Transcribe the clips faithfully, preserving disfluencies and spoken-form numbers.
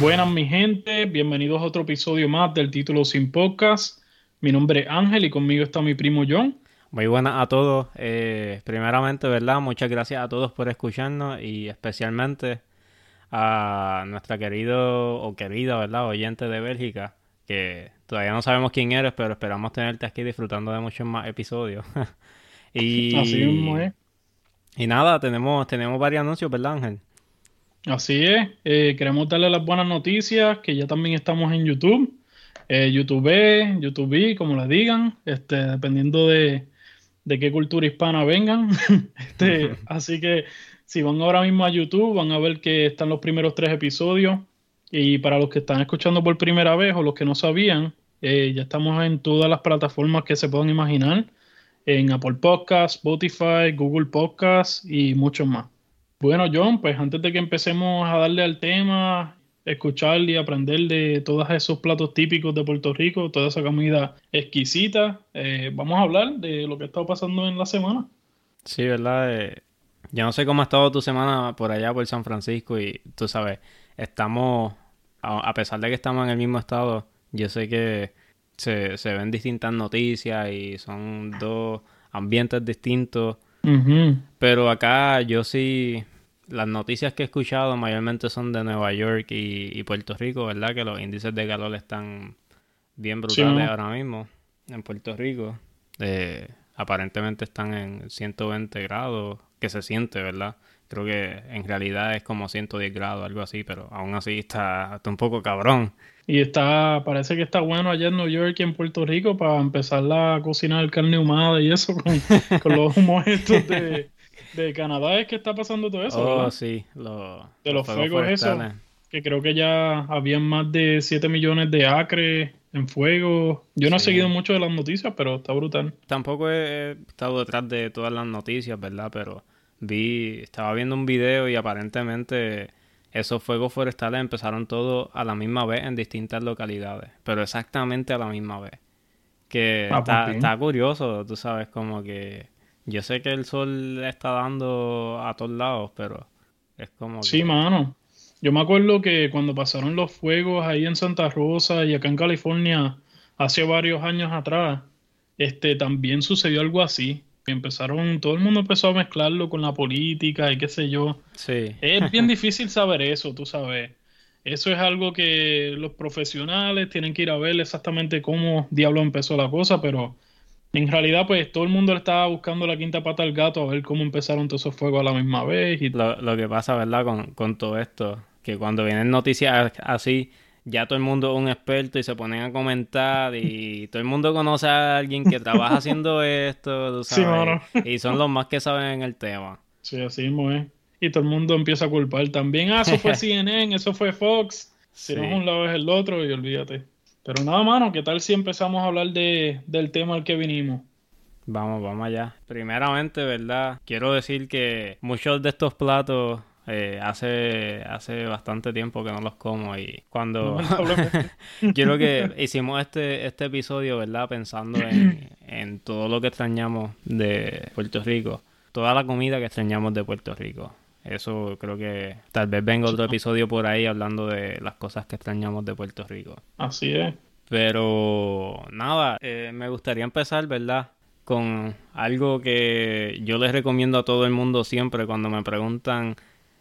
Buenas mi gente, bienvenidos a otro episodio más del Título Sin Podcast. Mi nombre es Ángel y conmigo está mi primo John. Muy buenas a todos. Eh, primeramente, ¿verdad? Muchas gracias a todos por escucharnos y especialmente a nuestra querido o querida, ¿verdad? Oyente de Bélgica, que todavía no sabemos quién eres, pero esperamos tenerte aquí disfrutando de muchos más episodios. y, Así mismo es. Y nada, tenemos, tenemos varios anuncios, ¿verdad, Ángel? Así es. Eh, queremos darle las buenas noticias, que ya también estamos en YouTube. Eh, YouTube, YouTube, como les digan, este, dependiendo de, de qué cultura hispana vengan. este, así que si van ahora mismo a YouTube, van a ver que están los primeros tres episodios. Y para los que están escuchando por primera vez o los que no sabían, eh, ya estamos en todas las plataformas que se puedan imaginar. En Apple Podcasts, Spotify, Google Podcasts y muchos más. Bueno, John, pues antes de que empecemos a darle al tema, escuchar y aprender de todos esos platos típicos de Puerto Rico, toda esa comida exquisita, eh, vamos a hablar de lo que ha estado pasando en la semana. Sí, ¿verdad? Eh, yo no sé cómo ha estado tu semana por allá, por San Francisco, y tú sabes, estamos, a, a pesar de que estamos en el mismo estado, yo sé que se, se ven distintas noticias y son dos ambientes distintos, uh-huh. Pero acá yo sí, las noticias que he escuchado mayormente son de Nueva York y, y Puerto Rico, ¿verdad? Que los índices de calor están bien brutales, sí, ¿no? Ahora mismo en Puerto Rico. Eh, aparentemente están en ciento veinte grados, que se siente, ¿verdad? Creo que en realidad es como ciento diez grados, algo así, pero aún así está, está un poco cabrón. Y está, parece que está bueno allá en Nueva York y en Puerto Rico para empezar a cocinar carne ahumada y eso con, con los humos estos de... De Canadá es que está pasando todo eso, oh, ¿verdad? Sí, lo, de los, los fuegos, fuegos esos, que creo que ya habían más de siete millones de acres en fuego. Yo sí. No he seguido mucho de las noticias, pero está brutal. Tampoco he estado detrás de todas las noticias, ¿verdad? Pero vi, estaba viendo un video y aparentemente esos fuegos forestales empezaron todos a la misma vez en distintas localidades, pero exactamente a la misma vez. Que ah, está, está curioso, tú sabes, como que... Yo sé que el sol está dando a todos lados, pero es como... Que... Sí, mano. Yo me acuerdo que cuando pasaron los fuegos ahí en Santa Rosa y acá en California hace varios años atrás, este también sucedió algo así. Empezaron, todo el mundo empezó a mezclarlo con la política y qué sé yo. Sí. Es bien difícil saber eso, tú sabes. Eso es algo que los profesionales tienen que ir a ver exactamente cómo diablo empezó la cosa, pero... En realidad, pues, todo el mundo le estaba buscando la quinta pata al gato a ver cómo empezaron todos esos fuegos a la misma vez. Y... Lo, lo que pasa, ¿verdad? Con, con todo esto, que cuando vienen noticias así, ya todo el mundo es un experto y se ponen a comentar y todo el mundo conoce a alguien que trabaja haciendo esto, tú sabes, sí, bueno. Y son los más que saben en el tema. Sí, así mismo es. Y todo el mundo empieza a culpar también. Ah, eso fue C N N, eso fue Fox. Si no es un lado es el otro y olvídate. Pero nada, mano, ¿qué tal si empezamos a hablar de, del tema al que vinimos? Vamos, vamos allá. Primeramente, ¿verdad? Quiero decir que muchos de estos platos eh, hace hace bastante tiempo que no los como y cuando... Quiero que hicimos este, este episodio, ¿verdad? Pensando en, en todo lo que extrañamos de Puerto Rico. Toda la comida que extrañamos de Puerto Rico. Eso creo que tal vez venga otro episodio por ahí hablando de las cosas que extrañamos de Puerto Rico. Así es. Pero nada, eh, me gustaría empezar, ¿verdad? Con algo que yo les recomiendo a todo el mundo siempre cuando me preguntan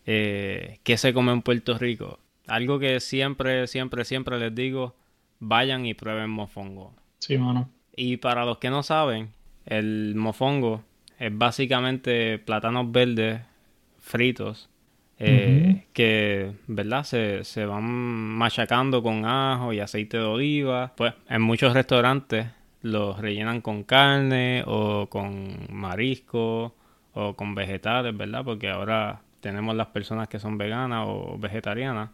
eh, qué se come en Puerto Rico. Algo que siempre, siempre, siempre les digo, vayan y prueben mofongo. Sí, mano. Y para los que no saben, el mofongo es básicamente plátanos verdes fritos, eh, uh-huh. que, ¿verdad? Se, se van machacando con ajo y aceite de oliva. Pues en muchos restaurantes los rellenan con carne o con marisco o con vegetales, ¿verdad? Porque ahora tenemos las personas que son veganas o vegetarianas.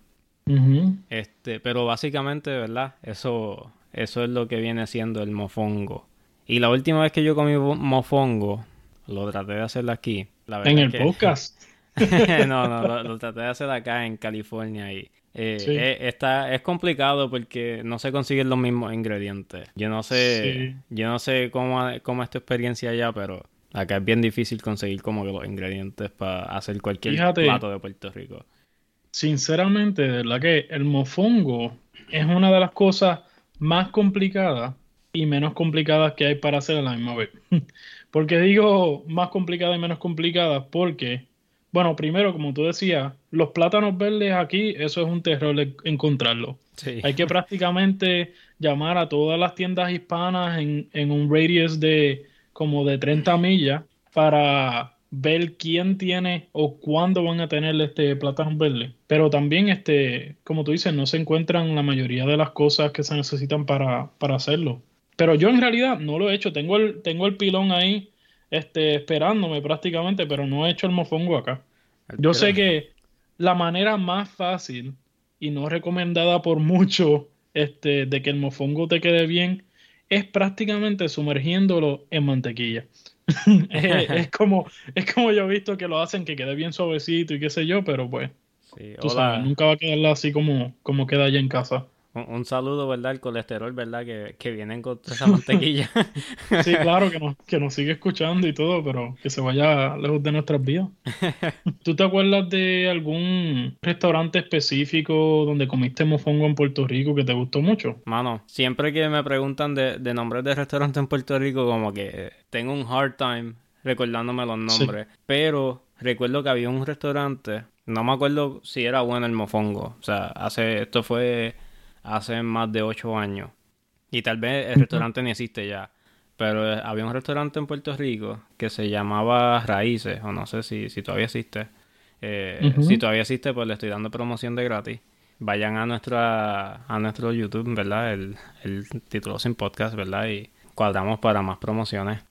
Uh-huh. Este, pero básicamente, ¿verdad? Eso, eso es lo que viene siendo el mofongo. Y la última vez que yo comí mofongo, lo traté de hacerlo aquí. La verdad ¿En el que... podcast? no, no, lo, lo traté de hacer acá en California y eh, sí. es, está, es complicado porque no se consiguen los mismos ingredientes. Yo no sé, sí. yo no sé cómo, cómo es tu experiencia allá, pero acá es bien difícil conseguir como que los ingredientes para hacer cualquier Fíjate, plato de Puerto Rico. sinceramente, de verdad que el mofongo es una de las cosas más complicadas y menos complicadas que hay para hacer a la misma vez. ¿Por qué digo más complicada y menos complicada? Porque, bueno, primero, como tú decías, los plátanos verdes aquí, eso es un terror encontrarlos. Sí. Hay que prácticamente llamar a todas las tiendas hispanas en, en un radius de como de treinta millas para ver quién tiene o cuándo van a tener este plátano verde. Pero también, este, como tú dices, no se encuentran la mayoría de las cosas que se necesitan para, para hacerlo. Pero yo en realidad no lo he hecho. Tengo el, tengo el pilón ahí este, esperándome prácticamente, pero no he hecho el mofongo acá. El yo pilón. Sé que la manera más fácil y no recomendada por mucho este, de que el mofongo te quede bien es prácticamente sumergiéndolo en mantequilla. es, es como es como yo he visto que lo hacen, que quede bien suavecito y qué sé yo, pero pues sí, tú sabes, nunca va a quedarla así como, como queda allá en casa. Un, un saludo, ¿verdad? El colesterol, ¿verdad? Que, que vienen con esa mantequilla. Sí, claro, que nos, que nos sigue escuchando y todo, pero que se vaya lejos de nuestras vidas. ¿Tú te acuerdas de algún restaurante específico donde comiste mofongo en Puerto Rico que te gustó mucho? Mano, siempre que me preguntan de, de nombres de restaurantes en Puerto Rico, como que tengo un hard time recordándome los nombres. Sí. Pero recuerdo que había un restaurante, no me acuerdo si era bueno el mofongo. O sea, hace esto fue... hace más de ocho años. Y tal vez el restaurante ni existe ya. Pero había un restaurante en Puerto Rico que se llamaba Raíces. O no sé si, si todavía existe. Eh, uh-huh. Si todavía existe, pues le estoy dando promoción de gratis. Vayan a nuestra a nuestro YouTube, ¿verdad? El, el Título Sin Podcast, ¿verdad? Y cuadramos para más promociones.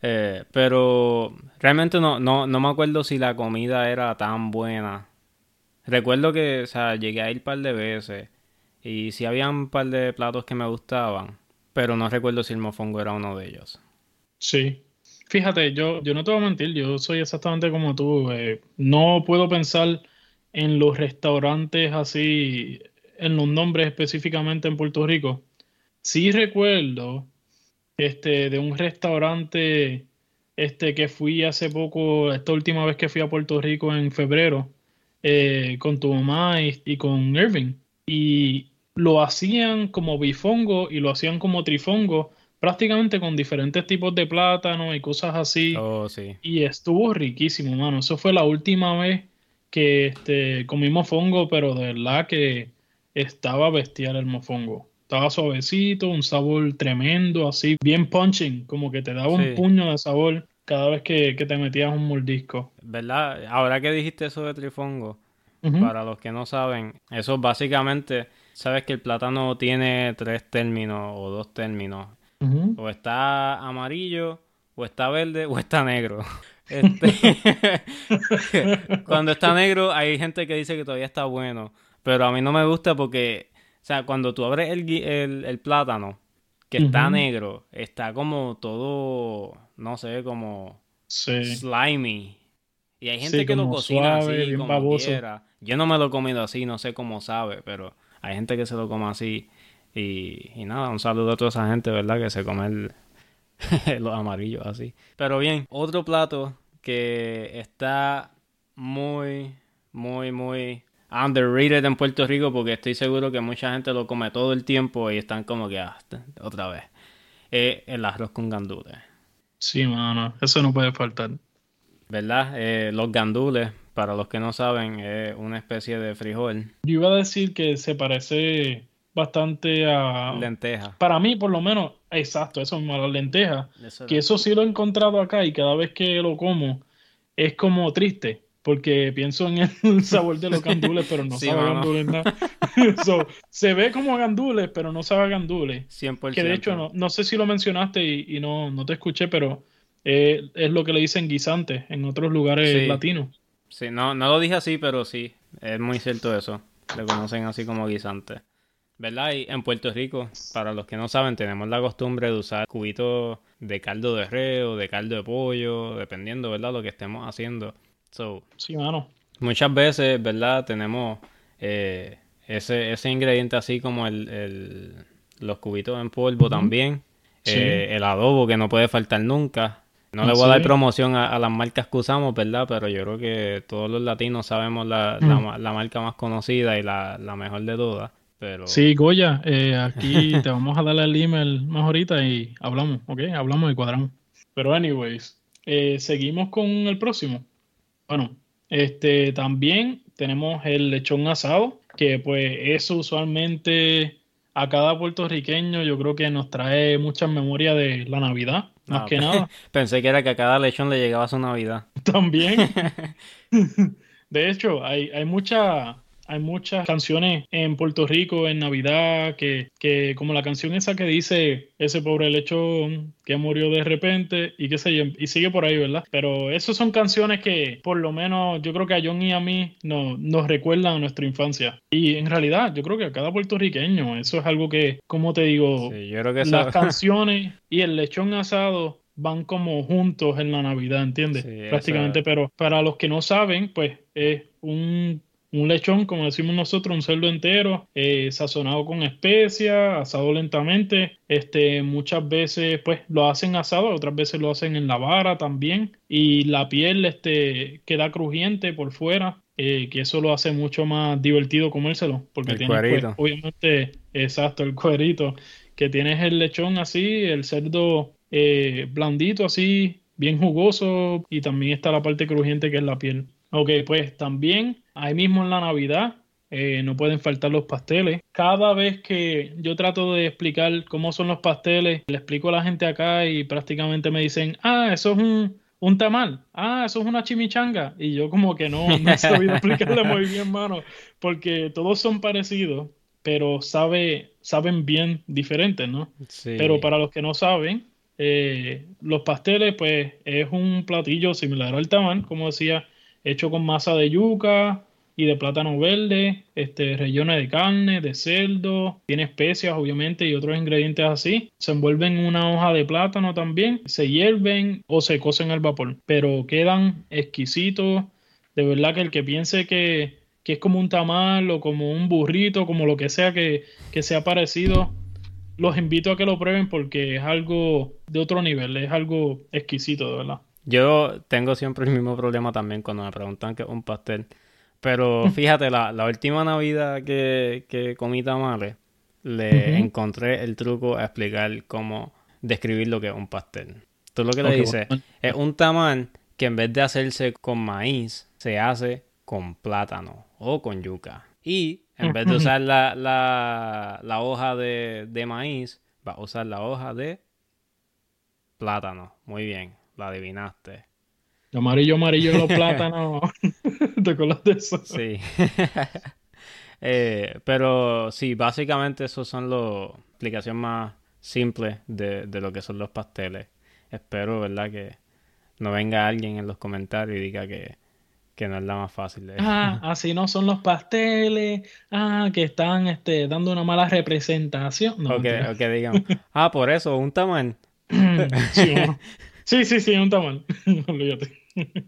eh, pero realmente no, no, no me acuerdo si la comida era tan buena. Recuerdo que, o sea, llegué a ir un par de veces. Y sí había un par de platos que me gustaban, pero no recuerdo si el mofongo era uno de ellos. Sí. Fíjate, yo, yo no te voy a mentir, yo soy exactamente como tú. Eh, no puedo pensar en los restaurantes así, en los nombres específicamente en Puerto Rico. Sí recuerdo este, de un restaurante este, que fui hace poco, esta última vez que fui a Puerto Rico en febrero, eh, con tu mamá y, y con Irving. Y lo hacían como bifongo y lo hacían como trifongo, prácticamente con diferentes tipos de plátano y cosas así. Oh, sí. Y estuvo riquísimo, mano. Eso fue la última vez que este, comí mofongo, pero de verdad que estaba bestial el mofongo. Estaba suavecito, un sabor tremendo, así bien punching, como que te daba sí. un puño de sabor cada vez que, que te metías un mordisco. ¿Verdad? Ahora que dijiste eso de trifongo, uh-huh. Para los que no saben, eso básicamente, sabes que el plátano tiene tres términos o dos términos. Uh-huh. O está amarillo, o está verde, o está negro. Este... cuando está negro hay gente que dice que todavía está bueno, pero a mí no me gusta porque, o sea, cuando tú abres el, el, el plátano, que uh-huh. está negro, está como todo, no sé, como sí. slimy. Y hay gente sí, que lo cocina suave, así, como baboso. Quiera. Yo no me lo he comido así, no sé cómo sabe, pero hay gente que se lo come así. Y, y nada, un saludo a toda esa gente, ¿verdad? Que se come el, los amarillos así. Pero bien, otro plato que está muy, muy, muy underrated en Puerto Rico, porque estoy seguro que mucha gente lo come todo el tiempo y están como que hasta otra vez. Eh, el arroz con gandules. Sí, mano, eso no puede faltar. ¿Verdad? Eh, los gandules, para los que no saben, es una especie de frijol. Yo iba a decir que se parece bastante a... lenteja. Para mí, por lo menos, exacto, eso es a las lentejas. Eso que era... eso sí lo he encontrado acá y cada vez que lo como es como triste. Porque pienso en el sabor de los gandules, pero no sí, sabe bueno. gandules nada. So, se ve como gandules, pero no sabe gandules. cien por ciento. Que de hecho, no, no sé si lo mencionaste y, y no, no te escuché, pero... Eh, es lo que le dicen guisantes en otros lugares sí. latinos. Sí, no, no lo dije así, pero sí, es muy cierto eso. Le conocen así como guisantes, ¿verdad? Y en Puerto Rico, para los que no saben, tenemos la costumbre de usar cubitos de caldo de res o de caldo de pollo, dependiendo, ¿verdad? Lo que estemos haciendo. So, sí, mano. Muchas veces, ¿verdad? Tenemos eh, ese, ese ingrediente así como el, el, los cubitos en polvo mm-hmm. también. Eh, sí. El adobo que no puede faltar nunca. No le voy a dar promoción a, a las marcas que usamos, ¿verdad? Pero yo creo que todos los latinos sabemos la, mm. la, la marca más conocida y la, la mejor de todas. Pero... Sí, Goya, eh, aquí te vamos a dar el email más ahorita y hablamos, ¿ok? Hablamos y cuadramos. Pero anyways, eh, seguimos con el próximo. Bueno, este también tenemos el lechón asado, que pues eso usualmente a cada puertorriqueño yo creo que nos trae muchas memorias de la Navidad. Más no, que nada. Pensé que era que a cada lechón le llegaba su Navidad. También. De hecho, hay, hay, mucha, hay muchas canciones en Puerto Rico en Navidad que, que, como la canción esa que dice ese pobre lechón que murió de repente y qué sé yo, y sigue por ahí, ¿verdad? Pero esas son canciones que, por lo menos, yo creo que a John y a mí no, nos recuerdan a nuestra infancia. Y en realidad, yo creo que a cada puertorriqueño, eso es algo que, como te digo, sí, yo creo que las canciones... Y el lechón asado van como juntos en la Navidad, ¿entiendes? Sí, prácticamente, esa... pero para los que no saben, pues es un, un lechón, como decimos nosotros, un cerdo entero, eh, sazonado con especias, asado lentamente. Este, muchas veces pues lo hacen asado, otras veces lo hacen en la vara también. Y la piel este, queda crujiente por fuera, eh, que eso lo hace mucho más divertido comérselo. Porque el tienes, pues, obviamente, exacto, el cuerito. Que tienes el lechón así, el cerdo eh, blandito así, bien jugoso, y también está la parte crujiente que es la piel. Ok, pues también ahí mismo en la Navidad eh, no pueden faltar los pasteles. Cada vez que yo trato de explicar cómo son los pasteles, le explico a la gente acá y prácticamente me dicen, ah, eso es un... un tamal, ah, eso es una chimichanga, y yo como que no, no he sabido explicarle muy bien, mano, porque todos son parecidos, pero sabe, saben bien diferentes, ¿no? Sí. Pero para los que no saben, eh, los pasteles, pues, es un platillo similar al tamal, como decía, hecho con masa de yuca y de plátano verde, este, rellenos de carne, de cerdo, tiene especias, obviamente, y otros ingredientes así. Se envuelven en una hoja de plátano también, se hierven o se cocen al vapor, pero quedan exquisitos. De verdad que el que piense que que es como un tamal o como un burrito, como lo que sea que, que sea parecido, los invito a que lo prueben porque es algo de otro nivel, es algo exquisito, de verdad. Yo tengo siempre el mismo problema también cuando me preguntan qué es un pastel, pero fíjate, la, la última Navidad que, que comí tamales, le uh-huh. encontré el truco a explicar cómo describir lo que es un pastel. Tú lo que le okay, dices, bueno. es un tamal que en vez de hacerse con maíz, se hace con plátano o con yuca. Y en vez de usar la, la, la hoja de, de maíz, vas a usar la hoja de plátano. Muy bien, la adivinaste. Amarillo, amarillo, los plátanos. ¿Te acuerdas de eso? Sí. eh, pero sí, básicamente esos son los explicación más simple de, de lo que son los pasteles. Espero, ¿verdad? Que no venga alguien en los comentarios y diga que que no es la más fácil de... Ah, así no son los pasteles. Ah, que están este, dando una mala representación. No, ok, ok, digamos. Ah, por eso, un tamal. sí, sí, sí, sí, un tamal. Olvídate.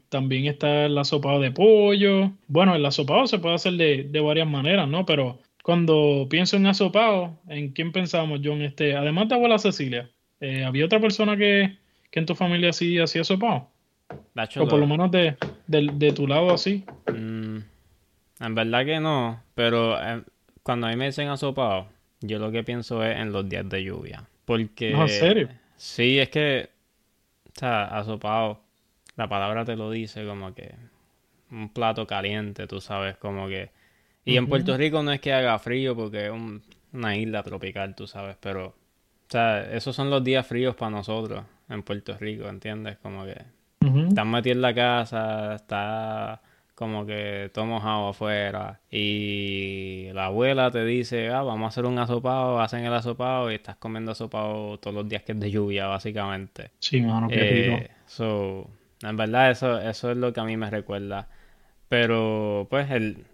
También está el asopado de pollo. Bueno, el asopado se puede hacer de, de varias maneras, ¿no? Pero cuando pienso en asopado, ¿en quién pensamos, John? Este, además de abuela Cecilia, eh, ¿había otra persona que, que en tu familia sí hacía asopado? O por lo menos de, de, de tu lado así. Mm, en verdad que no, pero eh, cuando a mí me dicen asopado, yo lo que pienso es en los días de lluvia. Porque... No, ¿en serio? Sí, es que, o sea, asopado, la palabra te lo dice como que un plato caliente, tú sabes, como que... Y uh-huh. en Puerto Rico no es que haga frío porque es un, una isla tropical, tú sabes, pero... O sea, esos son los días fríos para nosotros en Puerto Rico, ¿entiendes? Como que... Uh-huh. Estás metido en la casa, está como que todo mojado afuera y la abuela te dice, ah, vamos a hacer un asopado, hacen el asopado y estás comiendo asopado todos los días que es de lluvia, básicamente. Sí, mano, qué rico. Eh, so, en verdad eso, eso es lo que a mí me recuerda. Pero pues el,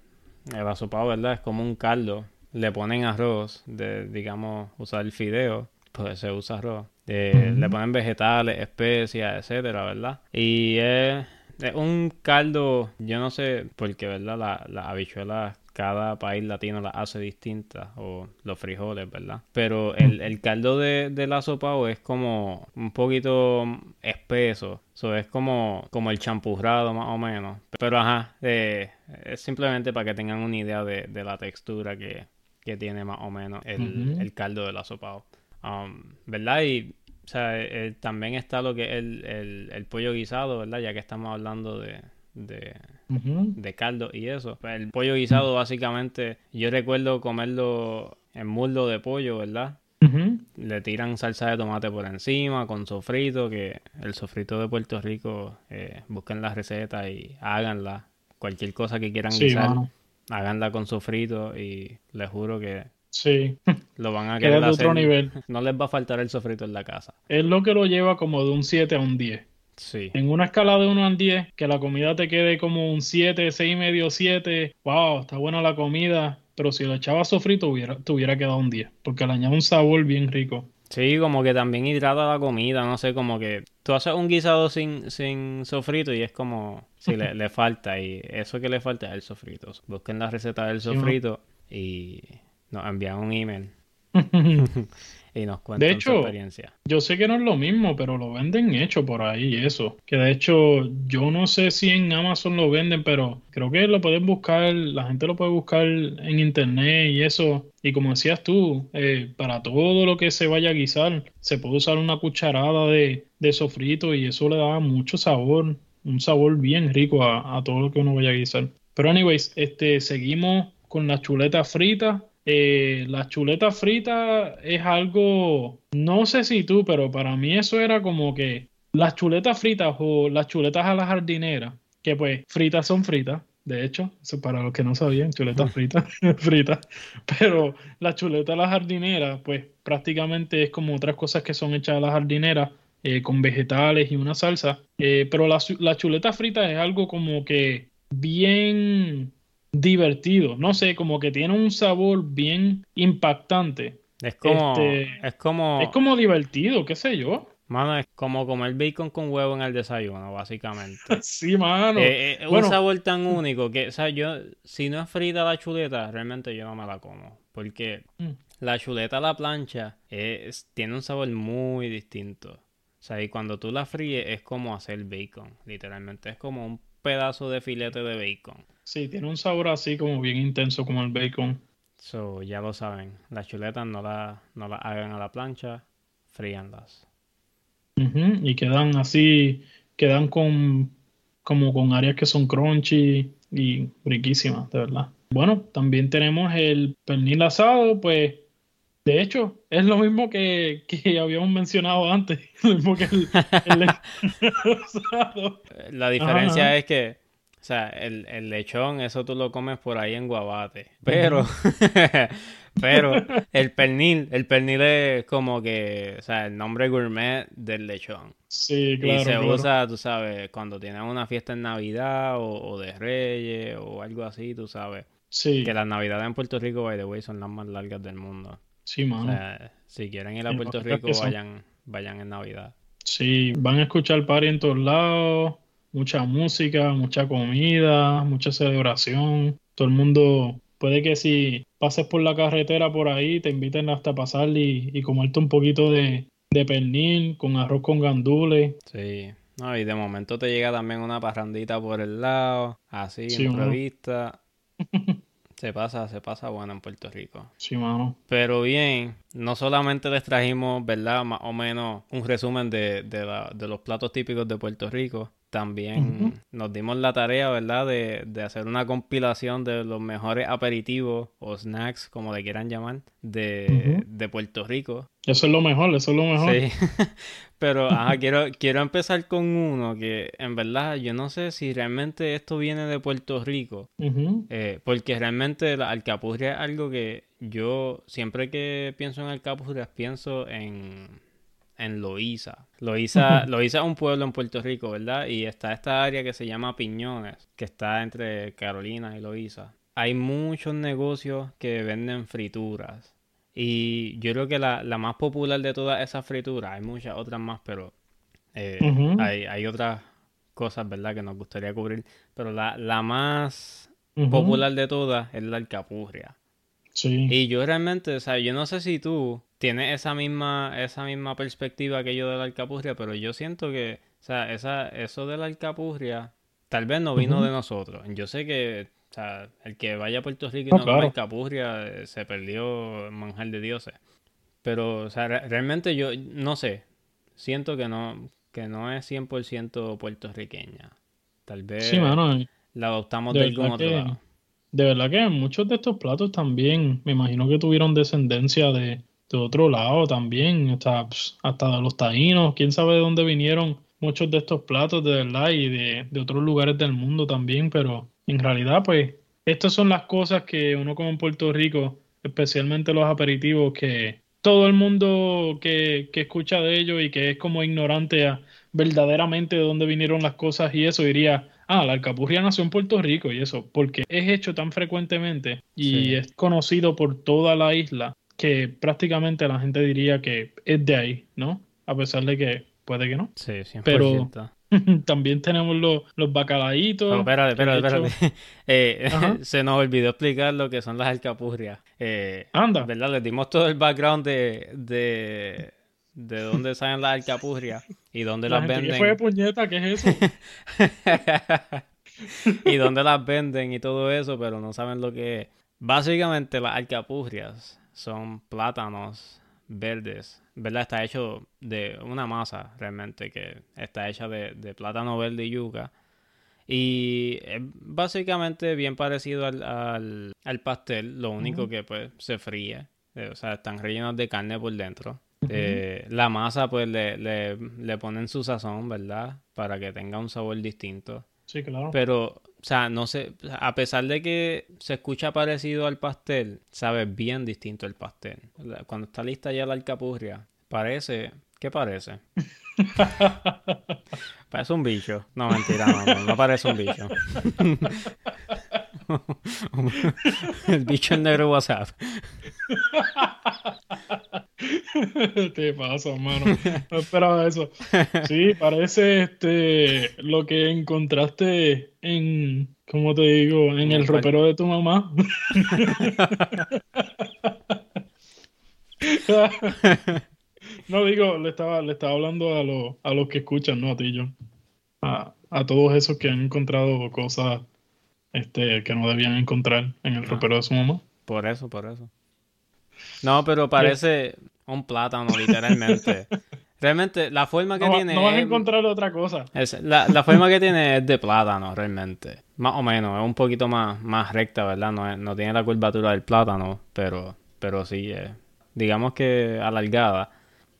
el asopado, ¿verdad? Es como un caldo. Le ponen arroz, de, digamos, usar el fideo, pues se usa arroz. Eh, uh-huh. Le ponen vegetales, especias, etcétera, ¿verdad? Y es, es un caldo, yo no sé, porque, ¿verdad? La, las habichuelas cada país latino las hace distintas, o los frijoles, ¿verdad? Pero el, el caldo de, del asopao es como un poquito espeso, so, es como, como el champurrado más o menos. Pero ajá, eh, es simplemente para que tengan una idea de, de la textura que, que tiene más o menos el, uh-huh. el caldo del asopao, um, ¿verdad? Y o sea, eh, también está lo que es el, el, el pollo guisado, ¿verdad? Ya que estamos hablando de... de uh-huh. de caldo y eso. El pollo guisado, básicamente, yo recuerdo comerlo en muslo de pollo, ¿verdad? Uh-huh. Le tiran salsa de tomate por encima, con sofrito, que el sofrito de Puerto Rico, eh, busquen la receta y háganla. Cualquier cosa que quieran sí, guisar, mano, háganla con sofrito y les juro que sí, lo van a querer hacer. Otro nivel. No les va a faltar el sofrito en la casa. Es lo que lo lleva como de un siete a un diez. Sí. En una escala de uno al diez, que la comida te quede como un siete, seis y medio, siete. Wow, está buena la comida. Pero si lo echabas sofrito, hubiera, te hubiera quedado un diez, porque le añade un sabor bien rico. Sí, como que también hidrata la comida. No sé, como que tú haces un guisado sin, sin sofrito y es como si le, le falta. Y eso que le falta es el sofrito. Busquen la receta del sofrito y nos envían un email y nos cuentan de hecho, su experiencia. Yo sé que no es lo mismo, pero lo venden hecho por ahí, eso. Que de hecho, yo no sé si en Amazon lo venden, pero creo que lo pueden buscar, la gente lo puede buscar en internet y eso. Y como decías tú, eh, para todo lo que se vaya a guisar, se puede usar una cucharada de, de sofrito y eso le da mucho sabor, un sabor bien rico a, a todo lo que uno vaya a guisar. Pero anyways, este, seguimos con las chuletas fritas. Eh, las chuletas fritas es algo, no sé si tú, pero para mí eso era como que las chuletas fritas o las chuletas a la jardinera, que pues fritas son fritas, de hecho, eso para los que no sabían, chuletas fritas, fritas, pero las chuletas a la jardinera pues prácticamente es como otras cosas que son hechas a la jardinera, eh, con vegetales y una salsa, eh, pero las la chuletas fritas es algo como que bien divertido, no sé, como que tiene un sabor bien impactante. Es como, este, es como, es como divertido, qué sé yo. Mano, es como comer bacon con huevo en el desayuno, básicamente. Sí, mano. Eh, eh, bueno, un sabor tan único que, o sea, yo, si no es frita la chuleta, realmente yo no me la como, porque mm. la chuleta a la plancha es, tiene un sabor muy distinto. O sea, y cuando tú la fríes es como hacer bacon, literalmente, es como un pedazo de filete de bacon. Sí, tiene un sabor así como bien intenso como el bacon. So, ya lo saben, las chuletas no las no la hagan a la plancha, fríanlas. Uh-huh. Y quedan así, quedan con como con áreas que son crunchy y riquísimas, de verdad. Bueno, también tenemos el pernil asado, pues de hecho es lo mismo que, que habíamos mencionado antes, lo mismo que el, el, el asado. La diferencia Ajá. es que o sea, el, el lechón, eso tú lo comes por ahí en Guavate. Pero, pero el pernil, el pernil es como que, o sea, el nombre gourmet del lechón. Sí, claro. Y se claro. usa, tú sabes, cuando tienen una fiesta en Navidad o, o de Reyes o algo así, tú sabes. Sí. Que las Navidades en Puerto Rico, by the way, son las más largas del mundo. Sí, mano. O sea, si quieren ir a Puerto Rico, vayan, vayan en Navidad. Sí, van a escuchar party en todos lados. Mucha música, mucha comida, mucha celebración. Todo el mundo, puede que si pases por la carretera por ahí, te inviten hasta pasar y, y comerte un poquito de, de pernil con arroz con gandules. Sí, no, y de momento te llega también una parrandita por el lado, así, sí, imprevista. Mano. Se pasa, se pasa bueno en Puerto Rico. Sí, mano. Pero bien, no solamente les trajimos, ¿verdad? Más o menos un resumen de, de, la, de los platos típicos de Puerto Rico. También uh-huh. nos dimos la tarea, ¿verdad?, de, de hacer una compilación de los mejores aperitivos o snacks, como le quieran llamar, de, uh-huh. de Puerto Rico. Eso es lo mejor, eso es lo mejor. Sí, pero ajá, quiero, quiero empezar con uno que, en verdad, yo no sé si realmente esto viene de Puerto Rico, uh-huh. eh, porque realmente la alcapurria es algo que yo, siempre que pienso en alcapurrias, pienso en... en Loíza. Loíza, Loíza es un pueblo en Puerto Rico, ¿verdad? Y está esta área que se llama Piñones, que está entre Carolina y Loíza. Hay muchos negocios que venden frituras. Y yo creo que la, la más popular de todas esas frituras, hay muchas otras más, pero eh, uh-huh. hay, hay otras cosas, ¿verdad?, que nos gustaría cubrir. Pero la, la más uh-huh. popular de todas es la alcapurria. Sí. Y yo realmente, o sea, yo no sé si tú tienes esa misma esa misma perspectiva que yo de la alcapurria, pero yo siento que, o sea, esa eso de la alcapurria tal vez no vino uh-huh. de nosotros. Yo sé que, o sea, el que vaya a Puerto Rico y no, no claro. come alcapurria se perdió manjar de dioses. Pero, o sea, re- realmente yo no sé, siento que no que no es cien por ciento puertorriqueña. Tal vez sí, mano, la adoptamos de algún otro que, lado. De verdad que muchos de estos platos también, me imagino que tuvieron descendencia de, de otro lado también, hasta, hasta los taínos, quién sabe de dónde vinieron muchos de estos platos, de verdad, y de, de otros lugares del mundo también, pero en realidad, pues, estas son las cosas que uno como en Puerto Rico, especialmente los aperitivos, que todo el mundo que, que escucha de ellos y que es como ignorante a, verdaderamente de dónde vinieron las cosas y eso, diría, ah, la alcapurria nació en Puerto Rico y eso, porque es hecho tan frecuentemente y sí. es conocido por toda la isla que prácticamente la gente diría que es de ahí, ¿no? A pesar de que puede que no. Sí, cien por ciento. Pero también tenemos los, los bacalaitos. No, espérate, espérate, espérate. Hecho... eh, se nos olvidó explicar lo que son las alcapurrias. Eh, Anda. ¿Verdad? Les dimos todo el background de... de... de dónde salen las alcapurrias y dónde la las venden. ¿Qué fue de puñeta? ¿Qué es eso? Y dónde las venden y todo eso, pero no saben lo que es. Básicamente las alcapurrias son plátanos verdes, ¿verdad? Está hecho de una masa realmente que está hecha de, de plátano verde y yuca. Y es básicamente bien parecido al, al, al pastel, lo único uh-huh. que pues se fríe. O sea, están rellenos de carne por dentro. Eh, uh-huh. La masa pues le, le, le ponen su sazón, ¿verdad? Para que tenga un sabor distinto. Sí, claro. Pero, o sea, no sé, a pesar de que se escucha parecido al pastel, sabe bien distinto el pastel. Cuando está lista ya la alcapurria, parece, ¿qué parece? Parece un bicho. No, mentira, no, no, no parece un bicho. El bicho en negro WhatsApp. Te pasa, mano. No esperaba eso. Sí, parece este lo que encontraste en, ¿cómo te digo? En el ropero de tu mamá. No digo, le estaba, le estaba hablando a los, a los que escuchan, no a ti, John. A, a todos esos que han encontrado cosas este que no debían encontrar en el ropero de su mamá. Por eso, por eso. No, pero parece un plátano, literalmente. Realmente, la forma que no, tiene... No vas es, a encontrar otra cosa. Es, la, la forma que tiene es de plátano, realmente. Más o menos, es un poquito más, más recta, ¿verdad? No, es, no tiene la curvatura del plátano, pero, pero sí, eh, digamos que alargada.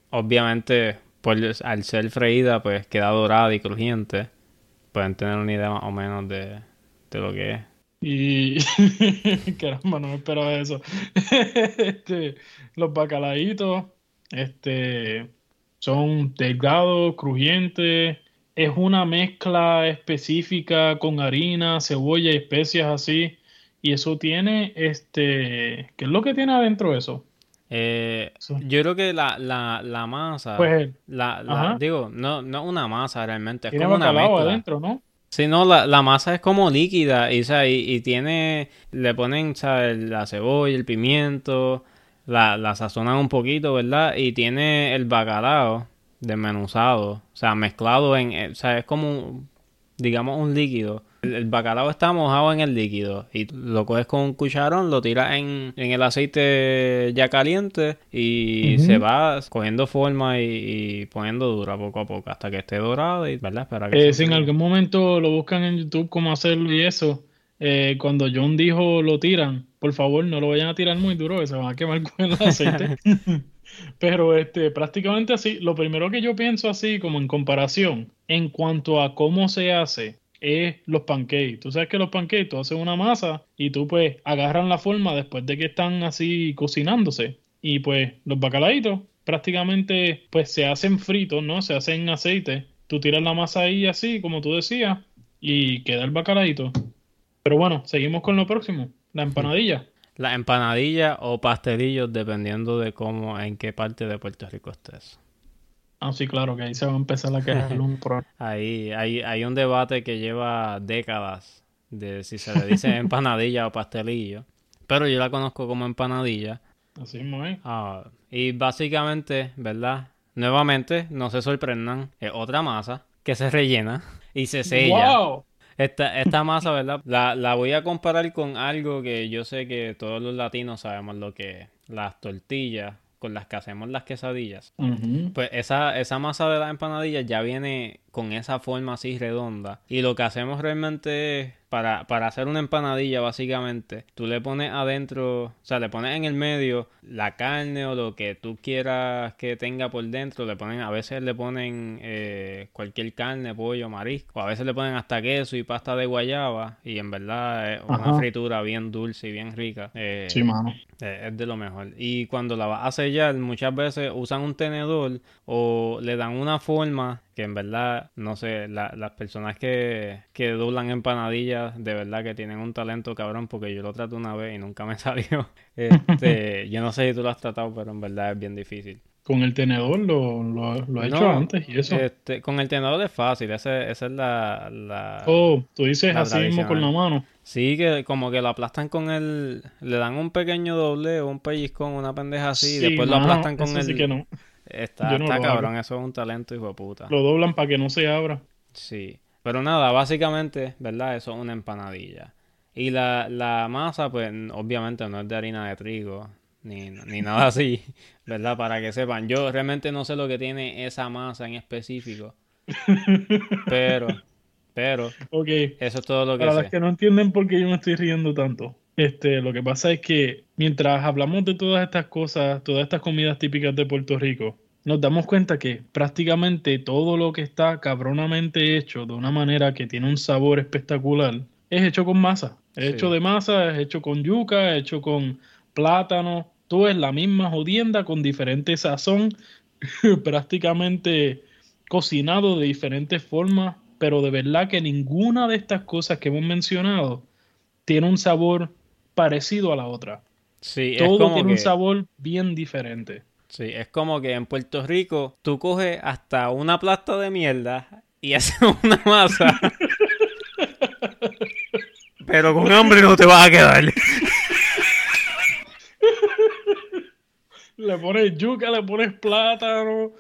Obviamente, por, al ser freída, pues queda dorada y crujiente. Pueden tener una idea más o menos de, de lo que es. Y caramba, no me esperaba eso. Este, los bacalaitos este, son delgados, crujientes. Es una mezcla específica con harina, cebolla y especias así. Y eso tiene, este, ¿qué es lo que tiene adentro eso? Eh, eso. Yo creo que la, la, la masa, pues, la, la, digo, no, no una masa realmente, es tiene como una mezcla adentro, ¿no? Sí, no, la, la masa es como líquida y, o sea, y, y tiene, le ponen, ¿sabes? La cebolla, el pimiento, la, la sazonan un poquito, ¿verdad? Y tiene el bacalao desmenuzado, o sea, mezclado en, o sea, es como, digamos, un líquido. El, el bacalao está mojado en el líquido y lo coges con un cucharón, lo tiras en, en el aceite ya caliente y uh-huh. se va cogiendo forma y, y poniendo dura poco a poco hasta que esté dorado y, ¿verdad? Espera que eh, si en algún momento lo buscan en YouTube cómo hacerlo y eso, eh, cuando John dijo lo tiran, por favor no lo vayan a tirar muy duro, que se van a quemar con el aceite. Pero este prácticamente así, lo primero que yo pienso así como en comparación en cuanto a cómo se hace es los pancakes. Tú sabes que los pancakes tú haces una masa y tú pues agarran la forma después de que están así cocinándose y pues los bacalaitos prácticamente pues se hacen fritos, ¿no? Se hacen en aceite, tú tiras la masa ahí así como tú decías y queda el bacalaito. Pero bueno, seguimos con lo próximo, la empanadilla. La empanadilla o pastelillos dependiendo de cómo, en qué parte de Puerto Rico estés. Ah, sí, claro, que ahí se va a empezar a quejar un problema. Ahí hay, hay un debate que lleva décadas de si se le dice empanadilla o pastelillo, pero yo la conozco como empanadilla. Así es, muy. Ah, y básicamente, ¿verdad? Nuevamente, no se sorprendan, es otra masa que se rellena y se sella. ¡Wow! Esta, esta masa, ¿verdad? La, la voy a comparar con algo que yo sé que todos los latinos sabemos lo que es. Las tortillas con las que hacemos las quesadillas. Uh-huh. Pues esa, esa masa de las empanadillas ya viene con esa forma así redonda. Y lo que hacemos realmente es, para, para hacer una empanadilla básicamente, tú le pones adentro, o sea, le pones en el medio la carne o lo que tú quieras que tenga por dentro. Le ponen, a veces le ponen eh, cualquier carne, pollo, marisco. A veces le ponen hasta queso y pasta de guayaba. Y en verdad es una Ajá. fritura bien dulce y bien rica. Eh, sí, mano. Eh, es de lo mejor. Y cuando la vas a sellar, muchas veces usan un tenedor o le dan una forma que en verdad, no sé, la, las personas que, que doblan empanadillas, de verdad que tienen un talento cabrón, porque yo lo trato una vez y nunca me salió. Este, yo no sé si tú lo has tratado, pero en verdad es bien difícil. Con el tenedor lo, lo, lo has no, hecho antes y eso. Este, con el tenedor es fácil, esa, esa es la, la... Oh, tú dices así mismo con la mano. Sí, que como que lo aplastan con el... Le dan un pequeño doble o un pellizcón, una pendeja así, sí, y después no, lo aplastan con el... Sí, que no. Está, no está cabrón, hago. Eso es un talento, hijo de puta. Lo doblan para que no se abra. Sí, pero nada, básicamente, ¿verdad? Eso es una empanadilla. Y la, la masa, pues, obviamente no es de harina de trigo, ni, ni nada así, ¿verdad? Para que sepan. Yo realmente no sé lo que tiene esa masa en específico. Pero, pero, okay. Eso es todo lo que sé. Para las que no entienden por qué yo me estoy riendo tanto. Este, lo que pasa es que mientras hablamos de todas estas cosas, todas estas comidas típicas de Puerto Rico, nos damos cuenta que prácticamente todo lo que está cabronamente hecho de una manera que tiene un sabor espectacular, es hecho con masa. Es sí. hecho de masa, es hecho con yuca, es hecho con plátano. Todo es la misma jodienda con diferente sazón, prácticamente cocinado de diferentes formas, pero de verdad que ninguna de estas cosas que hemos mencionado tiene un sabor parecido a la otra. Sí, todo es como tiene que... un sabor bien diferente. Sí, es como que en Puerto Rico tú coges hasta una plasta de mierda y haces una masa. Pero con hambre no te vas a quedar. Le pones yuca, le pones plátano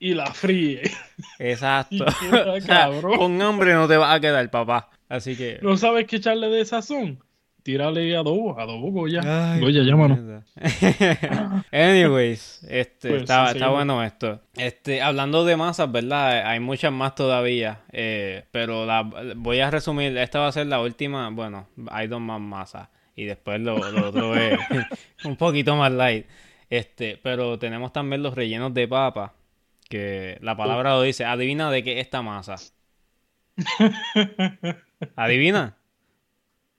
y la fríes. Exacto. Queda, o sea, con hambre no te vas a quedar, papá. Así que... ¿No sabes qué echarle de sazón? Tírale adobo, adobo Goya. Ay, Goya, llámanos. Anyways, este, pues, está, sí, está sí, bueno esto. Este, hablando de masas, ¿verdad? Hay muchas más todavía, eh, pero la, voy a resumir. Esta va a ser la última, bueno, hay dos más masas y después lo, lo otro es un poquito más light. Este, pero tenemos también los rellenos de papa, que la palabra lo dice. Adivina de qué es esta masa. ¿Adivina?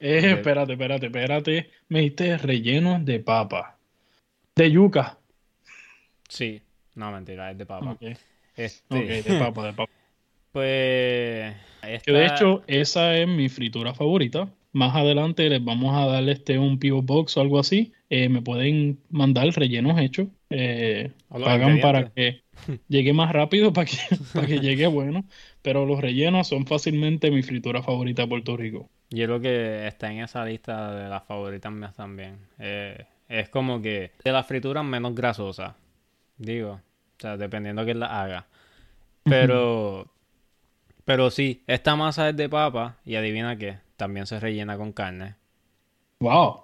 Eh, espérate, espérate, espérate. Me diste rellenos de papa. De yuca. Sí, no, mentira, es de papa. Okay. Este... ok, de papa, de papa. Pues... Esta... De hecho, esa es mi fritura favorita. Más adelante les vamos a dar este, un P O Box o algo así. Eh, me pueden mandar rellenos hechos. Eh, pagan para que llegue más rápido, para que, para que llegue bueno. Pero los rellenos son fácilmente mi fritura favorita de Puerto Rico. Yo creo que está en esa lista de las favoritas mías también. Eh, es como que de las frituras menos grasosas. Digo, o sea, dependiendo de quién la haga. Pero, pero sí, esta masa es de papa y adivina qué, también se rellena con carne. ¡Wow!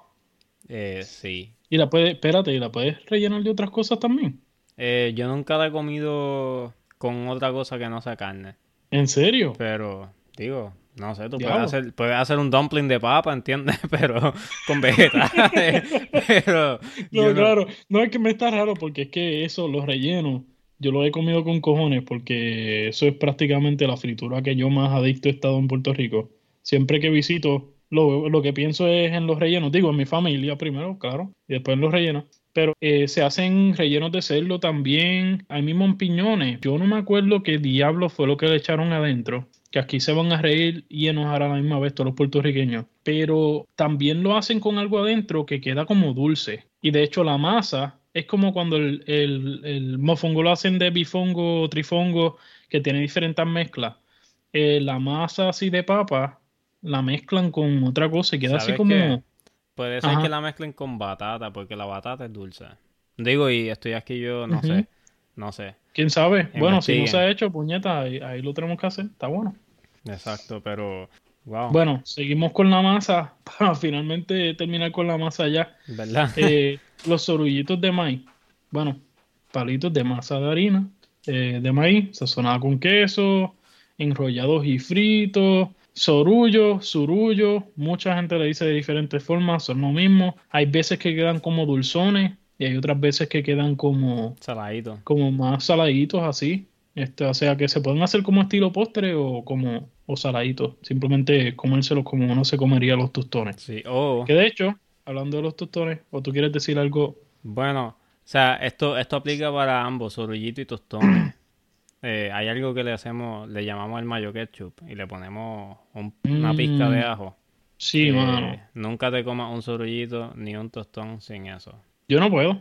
Eh, sí. Y la puedes, espérate, ¿y la puedes rellenar de otras cosas también? Eh, yo nunca la he comido con otra cosa que no sea carne. ¿En serio? Pero, digo, no sé, tú puedes hacer, puedes hacer un dumpling de papa, ¿entiendes? Pero con vegetales. Pero, no, claro. No, es que me está raro porque es que eso, los rellenos, yo los he comido con cojones porque eso es prácticamente la fritura que yo más adicto he estado en Puerto Rico. Siempre que visito... Lo, lo que pienso es en los rellenos, digo, en mi familia primero, claro, y después en los rellenos. Pero eh, se hacen rellenos de cerdo también, ahí mismo en Piñones. Yo no me acuerdo qué diablo fue lo que le echaron adentro, que aquí se van a reír y enojar a la misma vez todos los puertorriqueños. Pero también lo hacen con algo adentro que queda como dulce. Y de hecho la masa es como cuando el, el, el mofongo lo hacen de bifongo o trifongo, que tiene diferentes mezclas. Eh, la masa así de papa... la mezclan con otra cosa y queda así como... Que puede ser, ajá, que la mezclen con batata, porque la batata es dulce. Digo, y estoy aquí yo, no uh-huh. sé, no sé. ¿Quién sabe? Investiguen. Bueno, si no se ha hecho, puñeta, ahí, ahí lo tenemos que hacer, está bueno. Exacto, pero... Wow. Bueno, seguimos con la masa para finalmente terminar con la masa ya. ¿Verdad? Eh, los sorullitos de maíz. Bueno, palitos de masa de harina, eh, de maíz, sazonada con queso, enrollados y fritos, sorullos, surullos. Mucha gente le dice de diferentes formas, son lo mismo. Hay veces que quedan como dulzones y hay otras veces que quedan como... Saladitos. Como más saladitos así. Este, o sea, que se pueden hacer como estilo postre o como... o saladitos, simplemente comérselos como uno se comería los tostones. Sí, oh. Que de hecho, hablando de los tostones, ¿o tú quieres decir algo? Bueno, o sea, esto esto aplica para ambos, sorullito y tostones. eh, hay algo que le hacemos, le llamamos el mayo ketchup y le ponemos un, una mm. pizca de ajo. Sí, eh, mano. Nunca te comas un sorullito ni un tostón sin eso. Yo no puedo.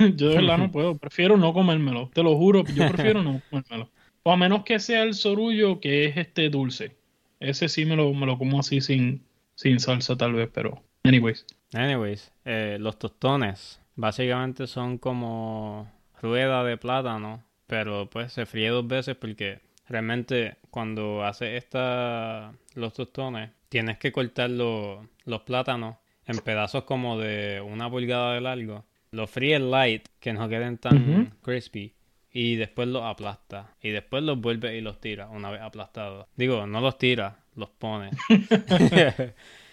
Yo de verdad no puedo. Prefiero no comérmelo. Te lo juro, yo prefiero no comérmelo. O a menos que sea el sorullo, que es este dulce. Ese sí me lo, me lo como así sin, sin salsa tal vez, pero... Anyways. Anyways, eh, los tostones básicamente son como rueda de plátano, pero pues se fríe dos veces porque realmente cuando haces esta, los tostones, tienes que cortar los, los plátanos en pedazos como de una pulgada de largo. Los fríes light, que no queden tan uh-huh. crispy. Y después los aplasta. Y después los vuelve y los tira una vez aplastados. Digo, no los tira, los pone.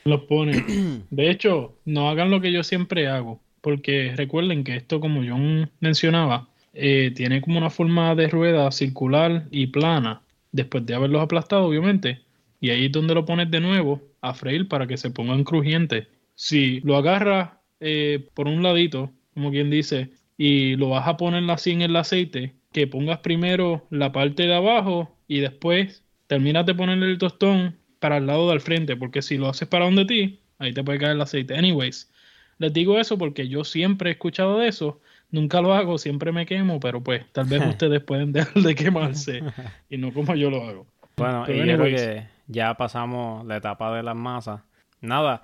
Los pone. De hecho, no hagan lo que yo siempre hago. Porque recuerden que esto, como John mencionaba, eh, tiene como una forma de rueda circular y plana. Después de haberlos aplastado, obviamente. Y ahí es donde lo pones de nuevo a freír para que se pongan crujientes. Si lo agarras eh, por un ladito, como quien dice... y lo vas a poner así en el aceite, que pongas primero la parte de abajo y después terminas de ponerle el tostón para el lado del frente, porque si lo haces para donde ti, ahí te puede caer el aceite. Anyways, les digo eso porque yo siempre he escuchado de eso, nunca lo hago, siempre me quemo, pero pues tal vez ustedes pueden dejar de quemarse y no como yo lo hago. Bueno, pero y anyways, yo creo que ya pasamos la etapa de las masas. Nada,